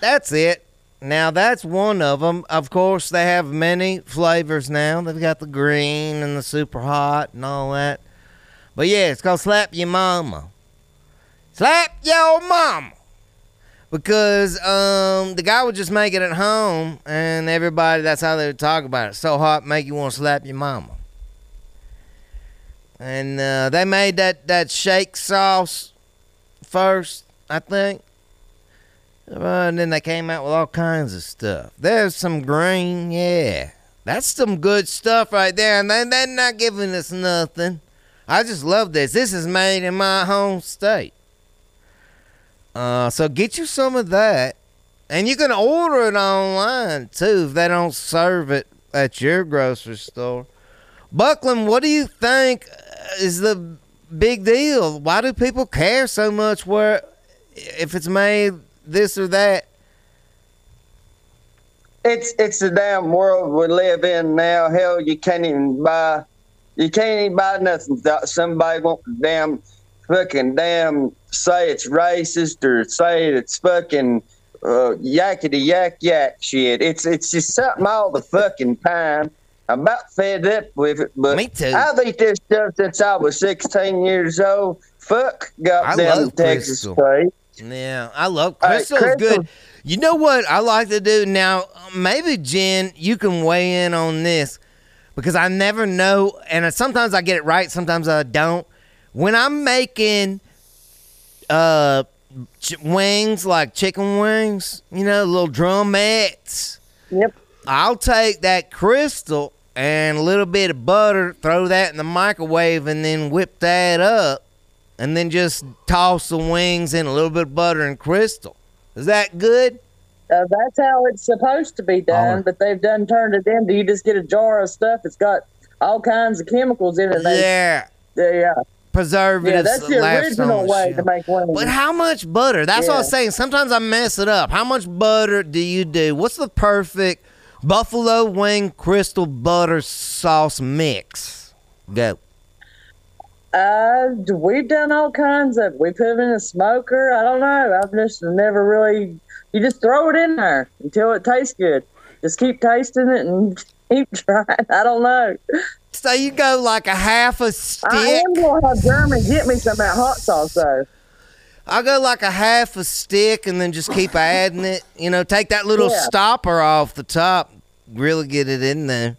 That's it. Now, that's one of them. Of course, they have many flavors now. They've got the green and the super hot and all that. But, yeah, it's called Slap Ya Mama. Slap Yo Mama. Because um, the guy would just make it at home, and everybody, that's how they would talk about it. So hot, make you want to slap your mama. And uh, they made that, that shake sauce first, I think. Uh, and then they came out with all kinds of stuff. There's some green, yeah. That's some good stuff right there. And they, they're not giving us nothing. I just love this. This is made in my home state. Uh, so get you some of that. And you can order it online, too, if they don't serve it at your grocery store. Buckland, what do you think is the big deal? Why do people care so much where if it's made this or that? It's it's the damn world we live in now. Hell, you can't even buy you can't even buy nothing without somebody won't damn fucking damn say it's racist or say it's fucking uh, yakety yak yak shit. It's it's just something all the fucking time. I'm about fed up with it, but me too. I've eaten this stuff since I was sixteen years old. Fuck goddamn Texas Pete. Yeah, I love Crystal's hey, Crystal. Good. You know what I like to do now? Maybe, Jen, you can weigh in on this, because I never know, and sometimes I get it right, sometimes I don't. When I'm making uh, ch- wings, like chicken wings, you know, little drumettes. Yep. I'll take that Crystal and a little bit of butter, throw that in the microwave, and then whip that up, and then just toss the wings in a little bit of butter and Crystal. Is that good? Uh, that's how it's supposed to be done, right. But they've done turned it into, you just get a jar of stuff. It's got all kinds of chemicals in it. They, yeah. Yeah. Preservatives. Yeah, that's the original way to make wings. But how much butter? That's yeah. what I was saying. Sometimes I mess it up. How much butter do you do? What's the perfect buffalo wing Crystal butter sauce mix? Go. Uh, we've done all kinds of. We put them in a smoker. I don't know. I've just never really. You just throw it in there until it tastes good. Just keep tasting it and keep trying. I don't know. So you go like a half a stick. I am gonna have German get me some of that hot sauce though. I go like a half a stick and then just keep adding it. You know, take that little yeah. stopper off the top, really get it in there.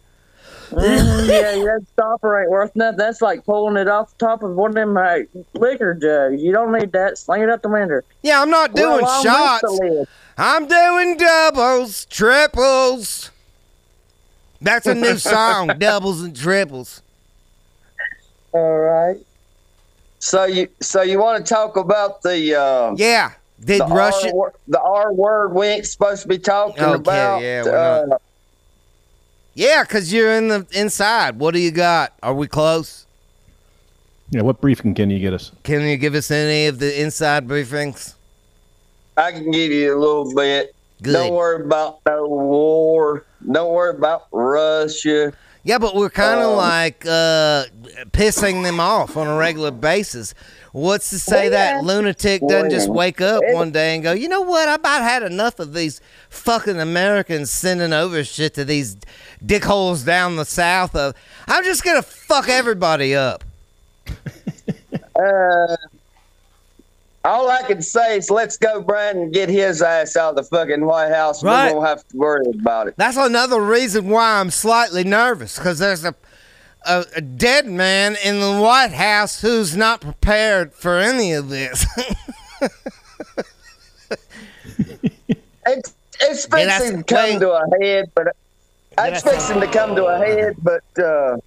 Mm, yeah, that stopper ain't worth nothing. That's like pulling it off the top of one of them like, liquor jugs. You don't need that. Sling it up the window. Yeah, I'm not doing well, shots. I'm doing doubles, triples. That's a new song, doubles and triples. All right. So you so you want to talk about the uh, yeah did the Russian R, the R word we ain't supposed to be talking okay, about yeah uh, yeah because you're in the inside. What do you got? Are we close? Yeah. What briefing can you get us? Can you give us any of the inside briefings? I can give you a little bit. Good. Don't worry about no war. Don't worry about Russia. Yeah, but we're kind of um, like uh, pissing them off on a regular basis. What's to say well, that lunatic well, doesn't just wake up one day and go, you know what, I about had enough of these fucking Americans sending over shit to these dickholes down the south. Of, I'm just going to fuck everybody up. uh, all I can say is let's go, Brandon, and get his ass out of the fucking White House. Right. We won't have to worry about it. That's another reason why I'm slightly nervous, because there's a, a a dead man in the White House who's not prepared for any of this. it's it's been come to a head, but I was fixing to come to a head, but uh,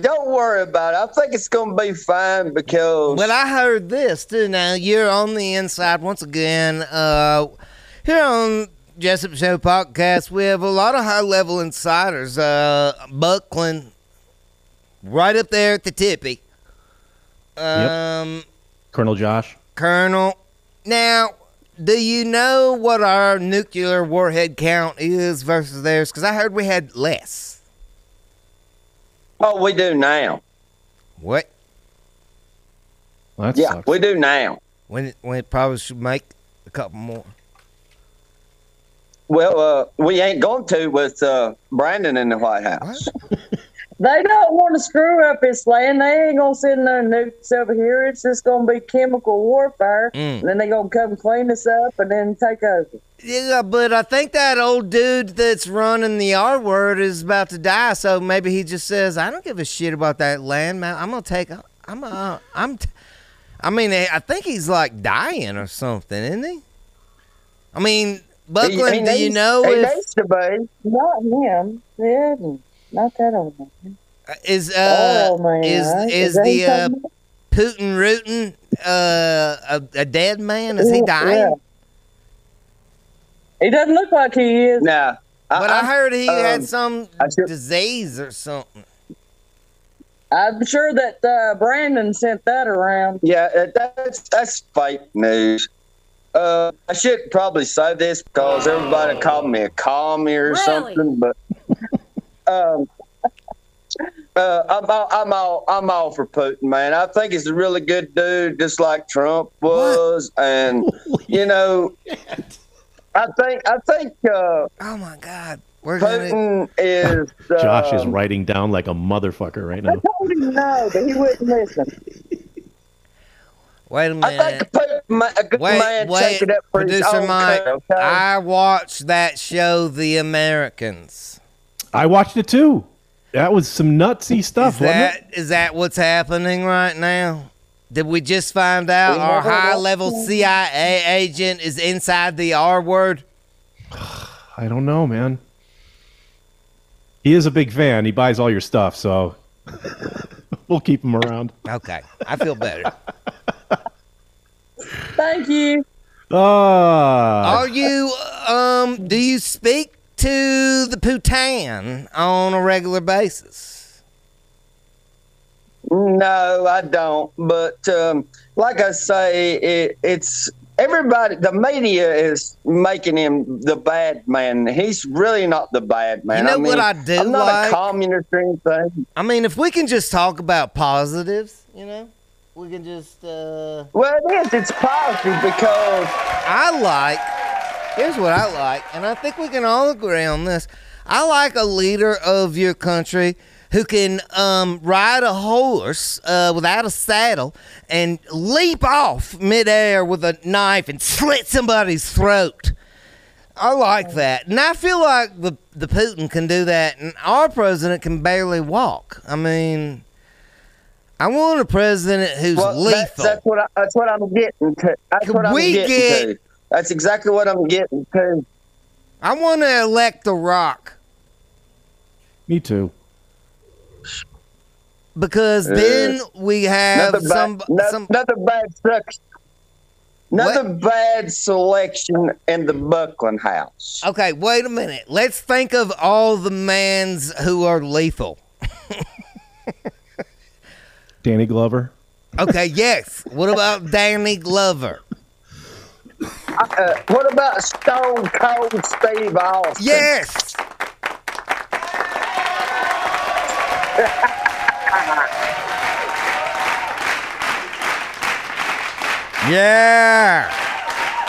don't worry about it. I think it's going to be fine because... Well, I heard this, too. Now, you're on the inside once again. Uh, here on Jessup Show Podcast, we have a lot of high-level insiders. Uh, Buckland, right up there at the tippy. Um, yep. Colonel Josh. Colonel. Now... Do you know what our nuclear warhead count is versus theirs? Because I heard we had less. Oh, we do now. What? Well, yeah, sucks. We do now. When when it probably should make a couple more. Well, uh, we ain't going to with uh, Brandon in the White House. They don't want to screw up his land. They ain't going to send no nukes over here. It's just going to be chemical warfare. Mm. And then they're going to come clean us up and then take over. Yeah, but I think that old dude that's running the R word is about to die. So maybe he just says, I don't give a shit about that land, man. I'm going to take, I'm, uh, I'm, t- I mean, I think he's like dying or something, isn't he? I mean, Buckland, he, he do needs, you know he if. Needs to be. Not him. He isn't. Not that old man. Is uh oh, man. is is, is the uh, Putin rootin' uh, a, a dead man? Is he dying? Yeah. He doesn't look like he is. Nah, I, but I, I heard he um, had some disease or something. I'm sure that uh, Brandon sent that around. Yeah, that's that's fake news. Uh, I should probably say this because everybody called me a commie or really? something, but. Um, uh, I'm all, I'm all, I'm all for Putin, man. I think he's a really good dude, just like Trump was, what? and you know, I think, I think. Uh, oh my God, We're Putin gonna... is. Uh, Josh is writing down like a motherfucker right now. I told him no, but he wouldn't listen. Wait a minute. I think a good wait, man wait, it up for Producer Mike. Car, okay? I watched that show, The Americans. I watched it too. That was some nutsy stuff. Is that, wasn't it? Is that what's happening right now? Did we just find out we our high-level C I A agent is inside the R word? I don't know, man. He is a big fan. He buys all your stuff, so we'll keep him around. Okay, I feel better. Thank you. Uh, Are you? Um, do you speak to the Putin on a regular basis? No, I don't. But um, like I say, it, it's everybody. The media is making him the bad man. He's really not the bad man. You know I mean, what I do? I'm not like, a communist or anything. I mean, if we can just talk about positives, you know, we can just. Uh... Well, it is. It's positive because I like. Here's what I like, and I think we can all agree on this. I like a leader of your country who can um, ride a horse uh, without a saddle and leap off midair with a knife and slit somebody's throat. I like that. And I feel like the, the Putin can do that, and our president can barely walk. I mean, I want a president who's well, lethal. That's, that's, what I, that's what I'm getting to. That's can what I'm we getting get, to. That's exactly what I'm getting to. I want to elect The Rock. Me too. Because uh, then we have another some, bad, no, some another bad selection. Another what? bad selection in the Buckland House. Okay, wait a minute. Let's think of all the mans who are lethal. Danny Glover. Okay, yes. What about Danny Glover? Uh, what about Stone Cold Steve Austin? Yes! yeah!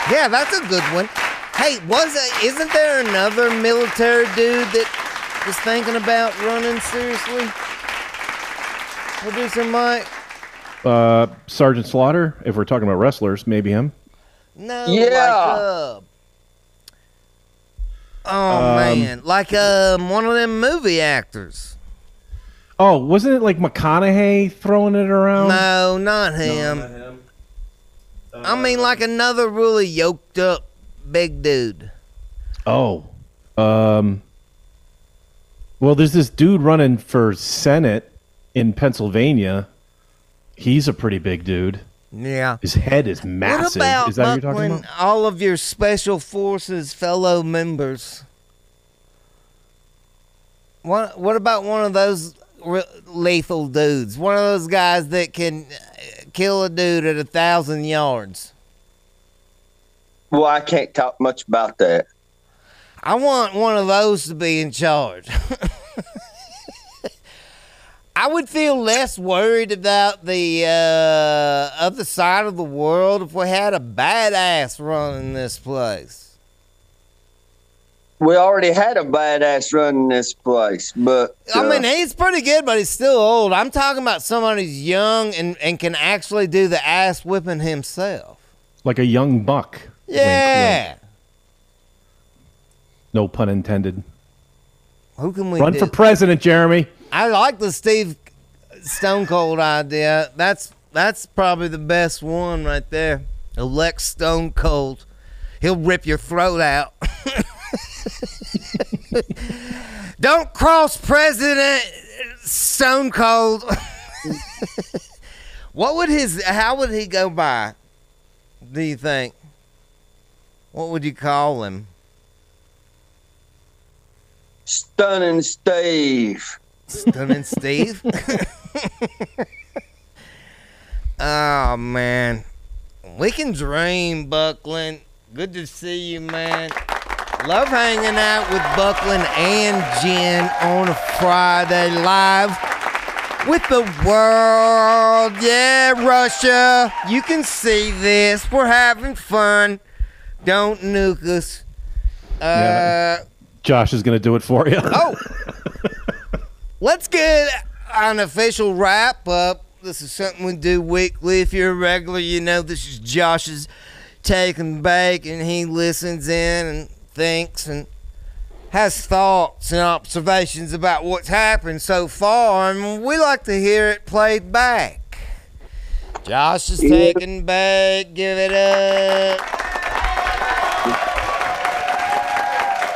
Yeah, that's a good one. Hey, was it, isn't there another military dude that was thinking about running seriously? Producer Mike? Uh, Sergeant Slaughter, if we're talking about wrestlers, maybe him. No, yeah. like, uh, oh um, man, like um, one of them movie actors. Oh, wasn't it like McConaughey throwing it around? No, not him. No, not him. Uh, I mean, like another really yoked up big dude. Oh, um, Well, there's this dude running for Senate in Pennsylvania. He's a pretty big dude. Yeah. His head is massive. What about, is that what you're talking about? All of your special forces fellow members? What, what about one of those re- lethal dudes? One of those guys that can kill a dude at a thousand yards? Well, I can't talk much about that. I want one of those to be in charge. I would feel less worried about the uh, other side of the world if we had a badass running this place. We already had a badass running this place, but... Uh, I mean, he's pretty good, but he's still old. I'm talking about someone who's young and, and can actually do the ass whipping himself. Like a young buck. Yeah. Wink, wink. No pun intended. Who can we run do? For president, Jeremy? I like the Steve Stone Cold idea. That's that's probably the best one right there. Elect Stone Cold. He'll rip your throat out. Don't cross President Stone Cold. What would his? How would he go by? Do you think? What would you call him? Stunning Steve. Stunning Steve? Oh, man. We can dream, Buckland. Good to see you, man. Love hanging out with Buckland and Jen on a Friday live with the world. Yeah, Russia. You can see this. We're having fun. Don't nuke us. Uh... Yeah. Josh is going to do it for you. Oh, let's get an official wrap up. This is something we do weekly. If you're a regular, you know this is Josh's take and bake, and he listens in and thinks and has thoughts and observations about what's happened so far, and we like to hear it played back. Josh's take and bake. Give it up.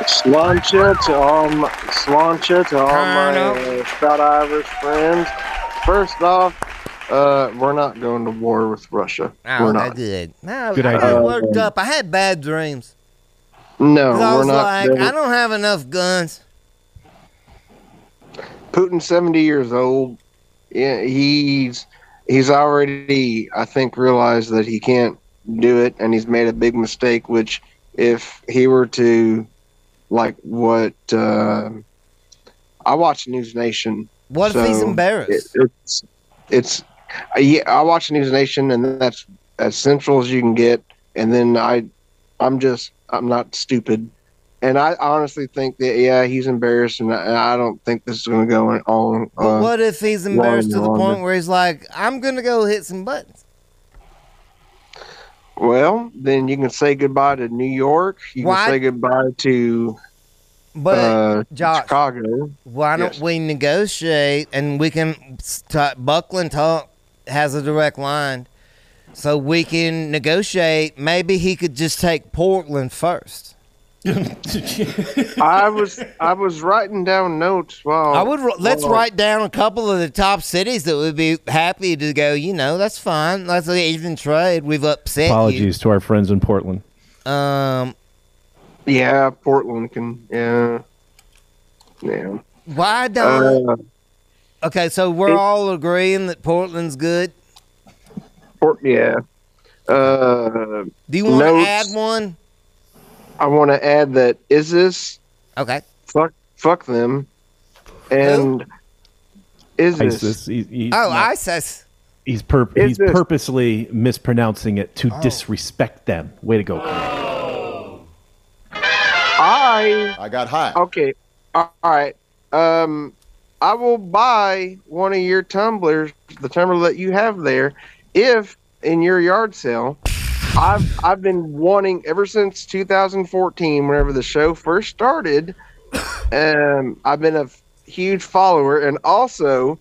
Sláinte to all my, sláinte to all my uh, Stout Irish friends. First off, uh, we're not going to war with Russia. Oh, we're not. Good. No, good I idea. got worked up. I had bad dreams. No, we're I was not. Like, I don't have enough guns. Putin's seventy years old. Yeah, he's he's already, I think, realized that he can't do it, and he's made a big mistake. Which, if he were to Like what? Uh, I watch News Nation. What so if he's embarrassed? It, it's, it's uh, yeah. I watch News Nation, and that's as central as you can get. And then I, I'm just I'm not stupid, and I honestly think that yeah, he's embarrassed, and I, and I don't think this is going to go on. But uh, what if he's embarrassed to the point where he's like, I'm going to go hit some buttons? Well, then you can say goodbye to New York. You why? can say goodbye to but, uh, Josh, Chicago. Why yes. don't we negotiate, and we can – Buckland Talk has a direct line, so we can negotiate. Maybe he could just take Portland first. I was I was writing down notes. While I would let's while, write down a couple of the top cities that would be happy to go. You know, that's fine. Let's even trade. We've upset. Apologies you. to our friends in Portland. Um, yeah, Portland can. Yeah, yeah. Why don't? Uh, okay, so we're it, all agreeing that Portland's good. Port, yeah. Uh, Do you want to add one? I want to add that is this okay? Fuck, fuck them, and Who? is this? ISIS, he, he, oh, not, ISIS. He's pur- He's this? purposely mispronouncing it to oh. disrespect them. Way to go! Oh. I I got high. Okay, all right. Um, I will buy one of your tumblers, the tumbler that you have there, if in your yard sale. I've I've been wanting ever since two thousand fourteen, whenever the show first started. Um, I've been a f- huge follower, and also,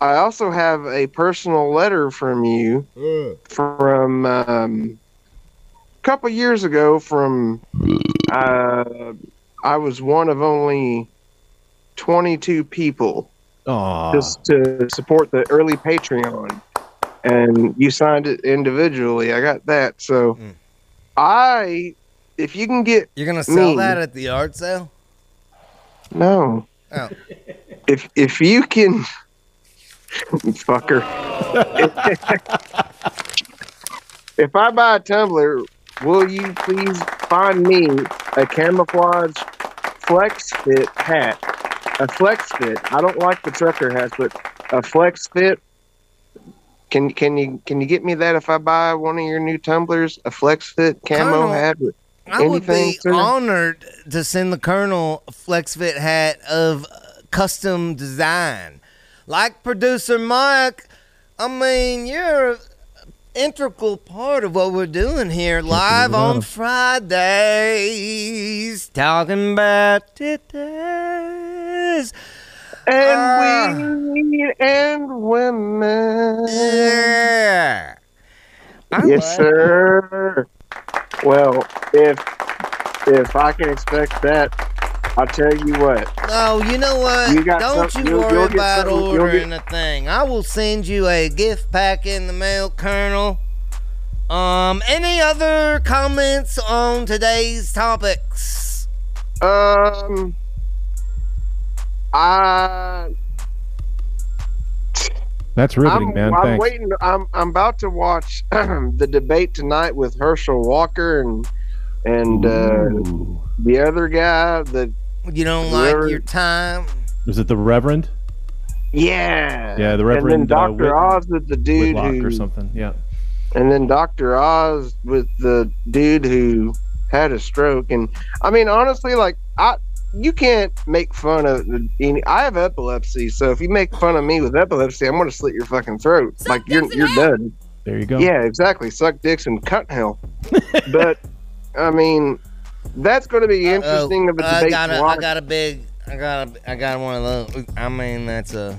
I also have a personal letter from you uh. from um, a couple years ago. From uh, I was one of only twenty-two people. Aww. Just to support the early Patreon, and you signed it individually. I got that. So mm. I, if you can get, you're gonna sell me, that at the yard sale. No. Oh. If if you can, fucker. if, if I buy a tumbler, will you please find me a camouflage flex fit hat? A flex fit. I don't like the trucker hats, but a flex fit. Can can you can you get me that if I buy one of your new tumblers? A flex fit camo Colonel, hat. With I would be sir? honored to send the Colonel a flex fit hat of custom design, like Producer Mike. I mean, you're an integral part of what we're doing here, live on Fridays, talking about today. And uh, we and women. Yeah. I yes, like. sir. Well, if if I can expect that, I'll tell you what. Oh, you know what? You Don't you worry you'll, you'll about ordering get... a thing. I will send you a gift pack in the mail, Colonel. Um, any other comments on today's topics? Um. Uh, That's riveting, I'm, man. I'm Thanks. waiting. I'm I'm about to watch the debate tonight with Herschel Walker and and uh, the other guy that you don't like Reverend. your time. Was it the Reverend? Yeah. Yeah, the Reverend. And then Doctor Uh, Oz with the dude Whitlock who or something. Yeah. And then Doctor Oz with the dude who had a stroke. And I mean, honestly, like I. You can't make fun of any. I have epilepsy, so if you make fun of me with epilepsy, I'm going to slit your fucking throat. Suck like you're you're done. There you go. Yeah, exactly. Suck dicks and cut hell. But I mean, that's going to be Uh-oh. interesting of a debate. I got a, I got a big. I got a. I got one of those. I mean, that's a.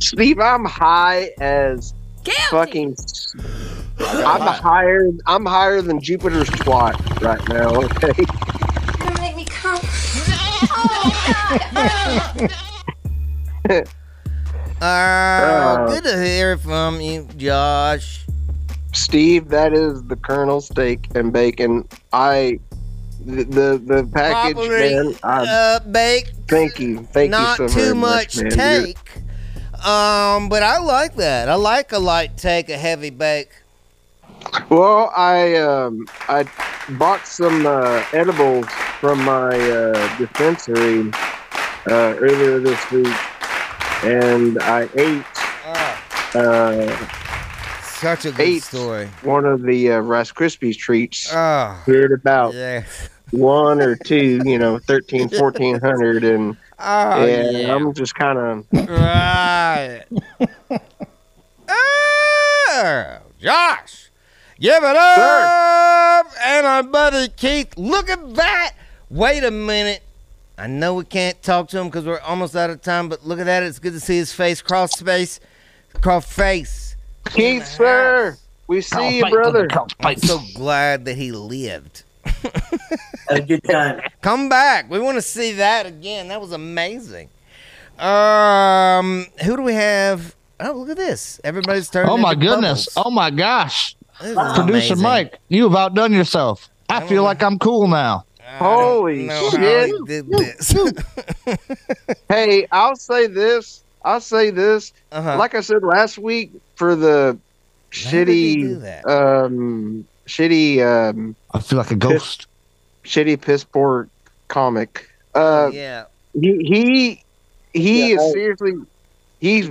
Steve, I'm high as Guilty. fucking. I'm higher. I'm higher than Jupiter's twat right now. Okay. You're gonna make me come. uh, uh, good to hear from you, Josh. Steve, that is the Colonel steak and bacon. I, the the, the package, Probably, man. I, uh, baked. Thank you. Thank not you so too much, much take. Um, but I like that. I like a light take, a heavy bake. Well, I um, I bought some uh, edibles from my uh, dispensary uh, earlier this week, and I ate. Oh. Uh, Such a good ate story. One of the uh, Rice Krispies treats. Oh, heard about yeah. one or two, you know, thirteen, fourteen hundred, and oh, yeah, yeah, I'm just kind of right. Oh, Josh. Give it up! Sir. And our buddy Keith, look at that! Wait a minute. I know we can't talk to him because we're almost out of time, but look at that. It's good to see his face. Cross space. Cross face. Keith, sir! House. We see Call you, fight, brother. I'm so glad that he lived. Had a good time. Come back. We want to see that again. That was amazing. Um, who do we have? Oh, look at this. Everybody's turning. Oh, my goodness. Bubbles. Oh, my gosh. Producer amazing. Mike, you've outdone yourself. I, I feel know. like I'm cool now. I Holy shit! He did this. Hey, I'll say this. I'll say this. Uh-huh. Like I said last week, for the How shitty, um, shitty. Um, I feel like a ghost. Piss, shitty piss poor comic. Uh, yeah. He he, he yeah, is I, seriously. He's.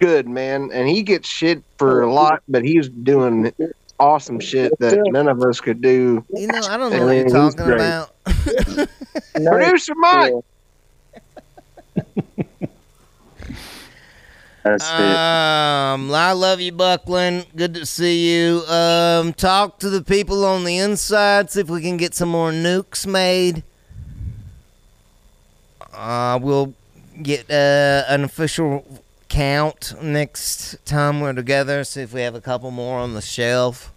Good man, and he gets shit for a lot, but he's doing awesome shit that none of us could do. You know, I don't know and what you're talking great. about. Producer Mike. That's it. Um, I love you, Buckland. Good to see you. Um, talk to the people on the inside. See if we can get some more nukes made. Uh, we'll get uh, an official count next time we're together, see if we have a couple more on the shelf.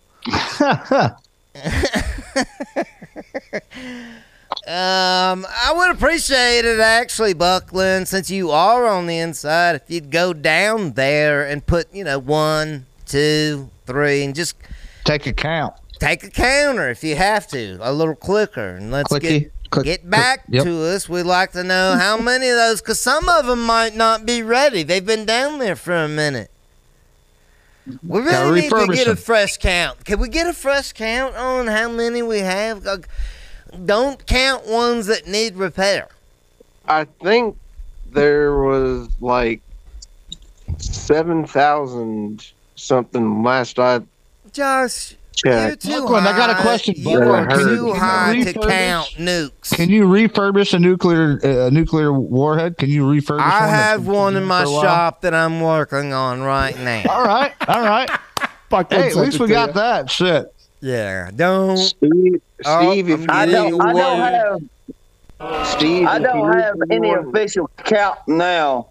Um, I would appreciate it, actually, Buckland, since you are on the inside, if you'd go down there and put, you know, one, two, three, and just... Take a count. Take a counter if you have to, a little clicker, and let's Clicky, get, click, get back click, yep. to us. We'd like to know how many of those, because some of them might not be ready. They've been down there for a minute. We really need to get a fresh count. Can we get a fresh count on how many we have? Don't count ones that need repair. I think there was like seven thousand something last I... Josh, yeah. you're too Look, high. I got a question. You are too high to count nukes. Can you refurbish a nuclear uh, nuclear warhead? Can you refurbish I one? I have one in my shop that I'm working on right now. All right. All right. Fuck, hey, at least we got that shit. Yeah, don't. Steve, oh, Steve if I don't, I don't have. Uh, Steve, I don't have any official count now.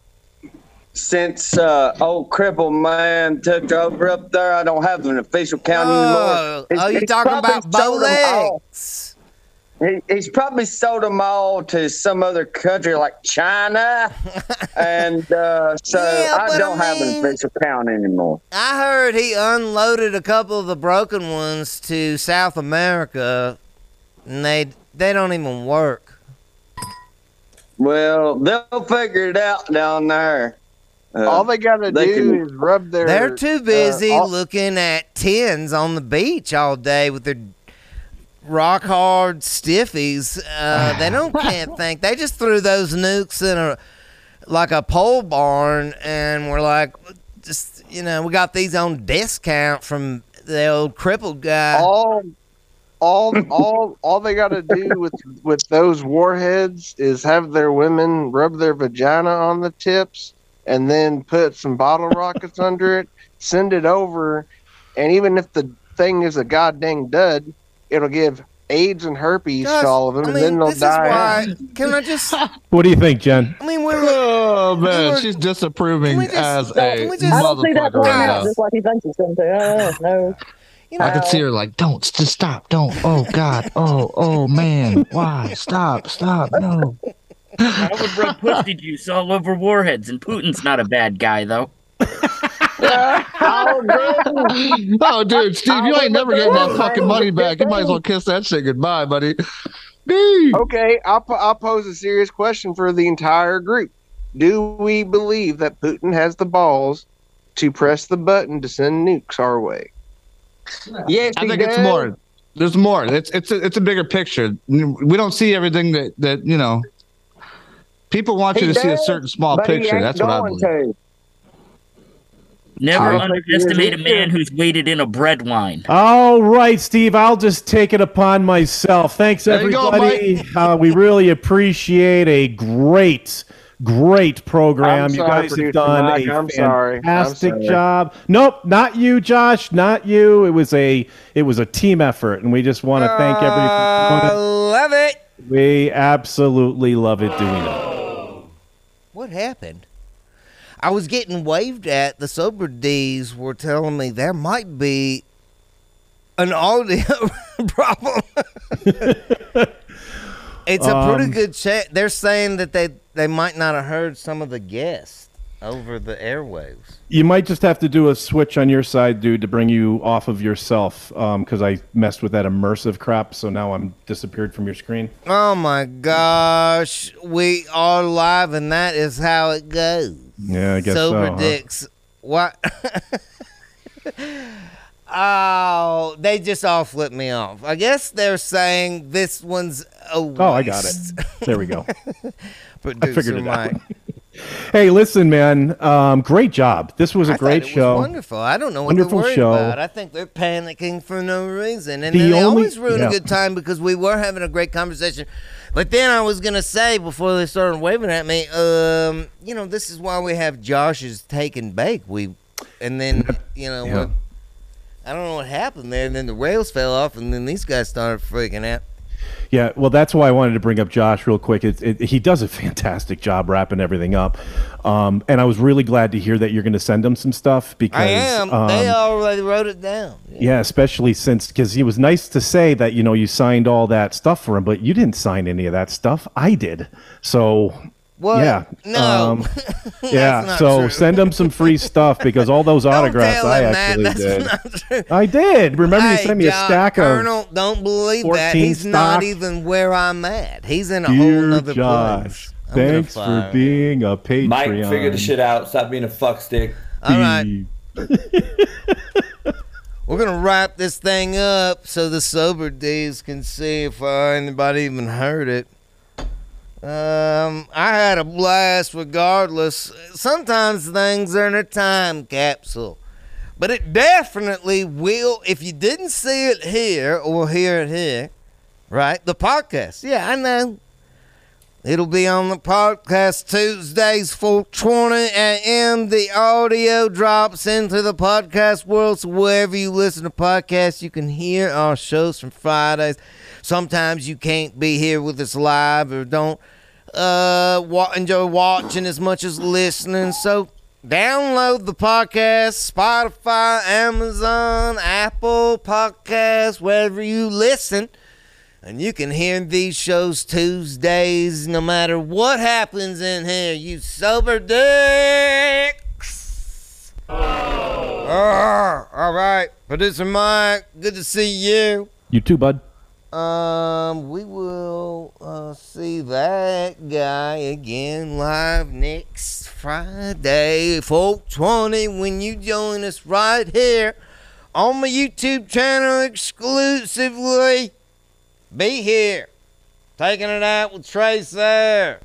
Since uh, old crippled man took over up there, I don't have an official count oh, anymore. He's, oh, you're talking about bow legs? He, he's probably sold them all to some other country like China, and uh, so yeah, I don't I mean, have an official count anymore. I heard he unloaded a couple of the broken ones to South America, and they they don't even work. Well, they'll figure it out down there. Uh, all they gotta they do can, is rub their. They're too busy uh, all, looking at tins on the beach all day with their rock hard stiffies. Uh, they don't can't think. They just threw those nukes in a like a pole barn, and we're like, just you know, we got these on discount from the old crippled guy. All, all, all, all they gotta do with with those warheads is have their women rub their vagina on the tips. And then put some bottle rockets under it, send it over, and even if the thing is a goddamn dud, it'll give AIDS and herpes Gosh, to all of them, I mean, and then they'll die. Why, can I just? What do you think, Jen? I mean, we're. Oh man, we're, she's disapproving just, as a just, motherfucker right now. Just like he thinks he's going to. Oh no. You know, I could see her like, don't, just stop, don't. Oh God, oh, oh man, why? Stop, stop, no. I would rub pussy juice all over warheads, and Putin's not a bad guy, though. Oh, dude, Steve, you ain't never getting that fucking money back. You might as well kiss that shit goodbye, buddy. Okay, I'll, I'll pose a serious question for the entire group. Do we believe that Putin has the balls to press the button to send nukes our way? Yes, I think does. It's more. There's more. It's it's a, it's a bigger picture. We don't see everything that, that you know... People want he you to does, see a certain small picture. That's what I believe. To. Never I underestimate a man who's waited in a bread line. All right, Steve. I'll just take it upon myself. Thanks, there everybody. Go, uh, we really appreciate a great, great program. Sorry, you guys have done Mike, a I'm fantastic sorry. job. Nope, not you, Josh. Not you. It was a it was a team effort, and we just want to uh, thank everybody. I love it. We absolutely love it doing it. What happened? I was getting waved at. The sober D's were telling me there might be an audio problem. It's um, a pretty good check. They're saying that they, they might not have heard some of the guests over the airwaves. You might just have to do a switch on your side, dude, to bring you off of yourself um, because I messed with that immersive crap, so now I'm disappeared from your screen. Oh, my gosh. We are live, and that is how it goes. Yeah, I guess Sober so. Sober dicks. Huh? What? Oh, they just all flipped me off. I guess they're saying this one's a waste. Oh, I got it. There we go. Producer I figured it Mike. out. Hey, listen, man. Um, great job. This was a I great it show. Was wonderful. I don't know what wonderful they're worried show. about. I think they're panicking for no reason. And the then they only, always ruin yeah. a good time because we were having a great conversation. But then I was going to say before they started waving at me, um, you know, this is why we have Josh's take and bake. We, and then, you know, yeah. I don't know what happened there. And then the rails fell off and then these guys started freaking out. Yeah, well, that's why I wanted to bring up Josh real quick. It, it, he does a fantastic job wrapping everything up. Um, and I was really glad to hear that you're going to send him some stuff. Because I am. Um, they already wrote it down. Yeah, yeah especially since, because it was nice to say that, you know, you signed all that stuff for him, but you didn't sign any of that stuff. I did. So... What? Yeah. No. Um, yeah. Not so true. Send them some free stuff because all those autographs I actually that. did. Not true. I did. Remember hey, you sent me John, a stack Colonel, of. Don't believe that. He's stock. Not even where I'm at. He's in a Dear whole other Josh, place. I'm thanks for him. Being a Patreon. Mike, figure the shit out. Stop being a fuck stick. All right. We're going to wrap this thing up so the sober dudes can see if uh, anybody even heard it. Um, I had a blast regardless. Sometimes things are in a time capsule, but it definitely will. If you didn't see it here or hear it here, right? The podcast. Yeah, I know. It'll be on the podcast Tuesdays, four twenty a.m. The audio drops into the podcast world. So wherever you listen to podcasts, you can hear our shows from Fridays. Sometimes you can't be here with us live or don't uh, wa- enjoy watching as much as listening. So download the podcast, Spotify, Amazon, Apple Podcasts, wherever you listen. And you can hear these shows Tuesdays no matter what happens in here, you sober dicks. Oh. Oh, all right, Producer Mike, good to see you. You too, bud. Um, we will uh, see that guy again live next Friday, four twenty, when you join us right here on my YouTube channel exclusively. Be here. Taking it out with Trace there.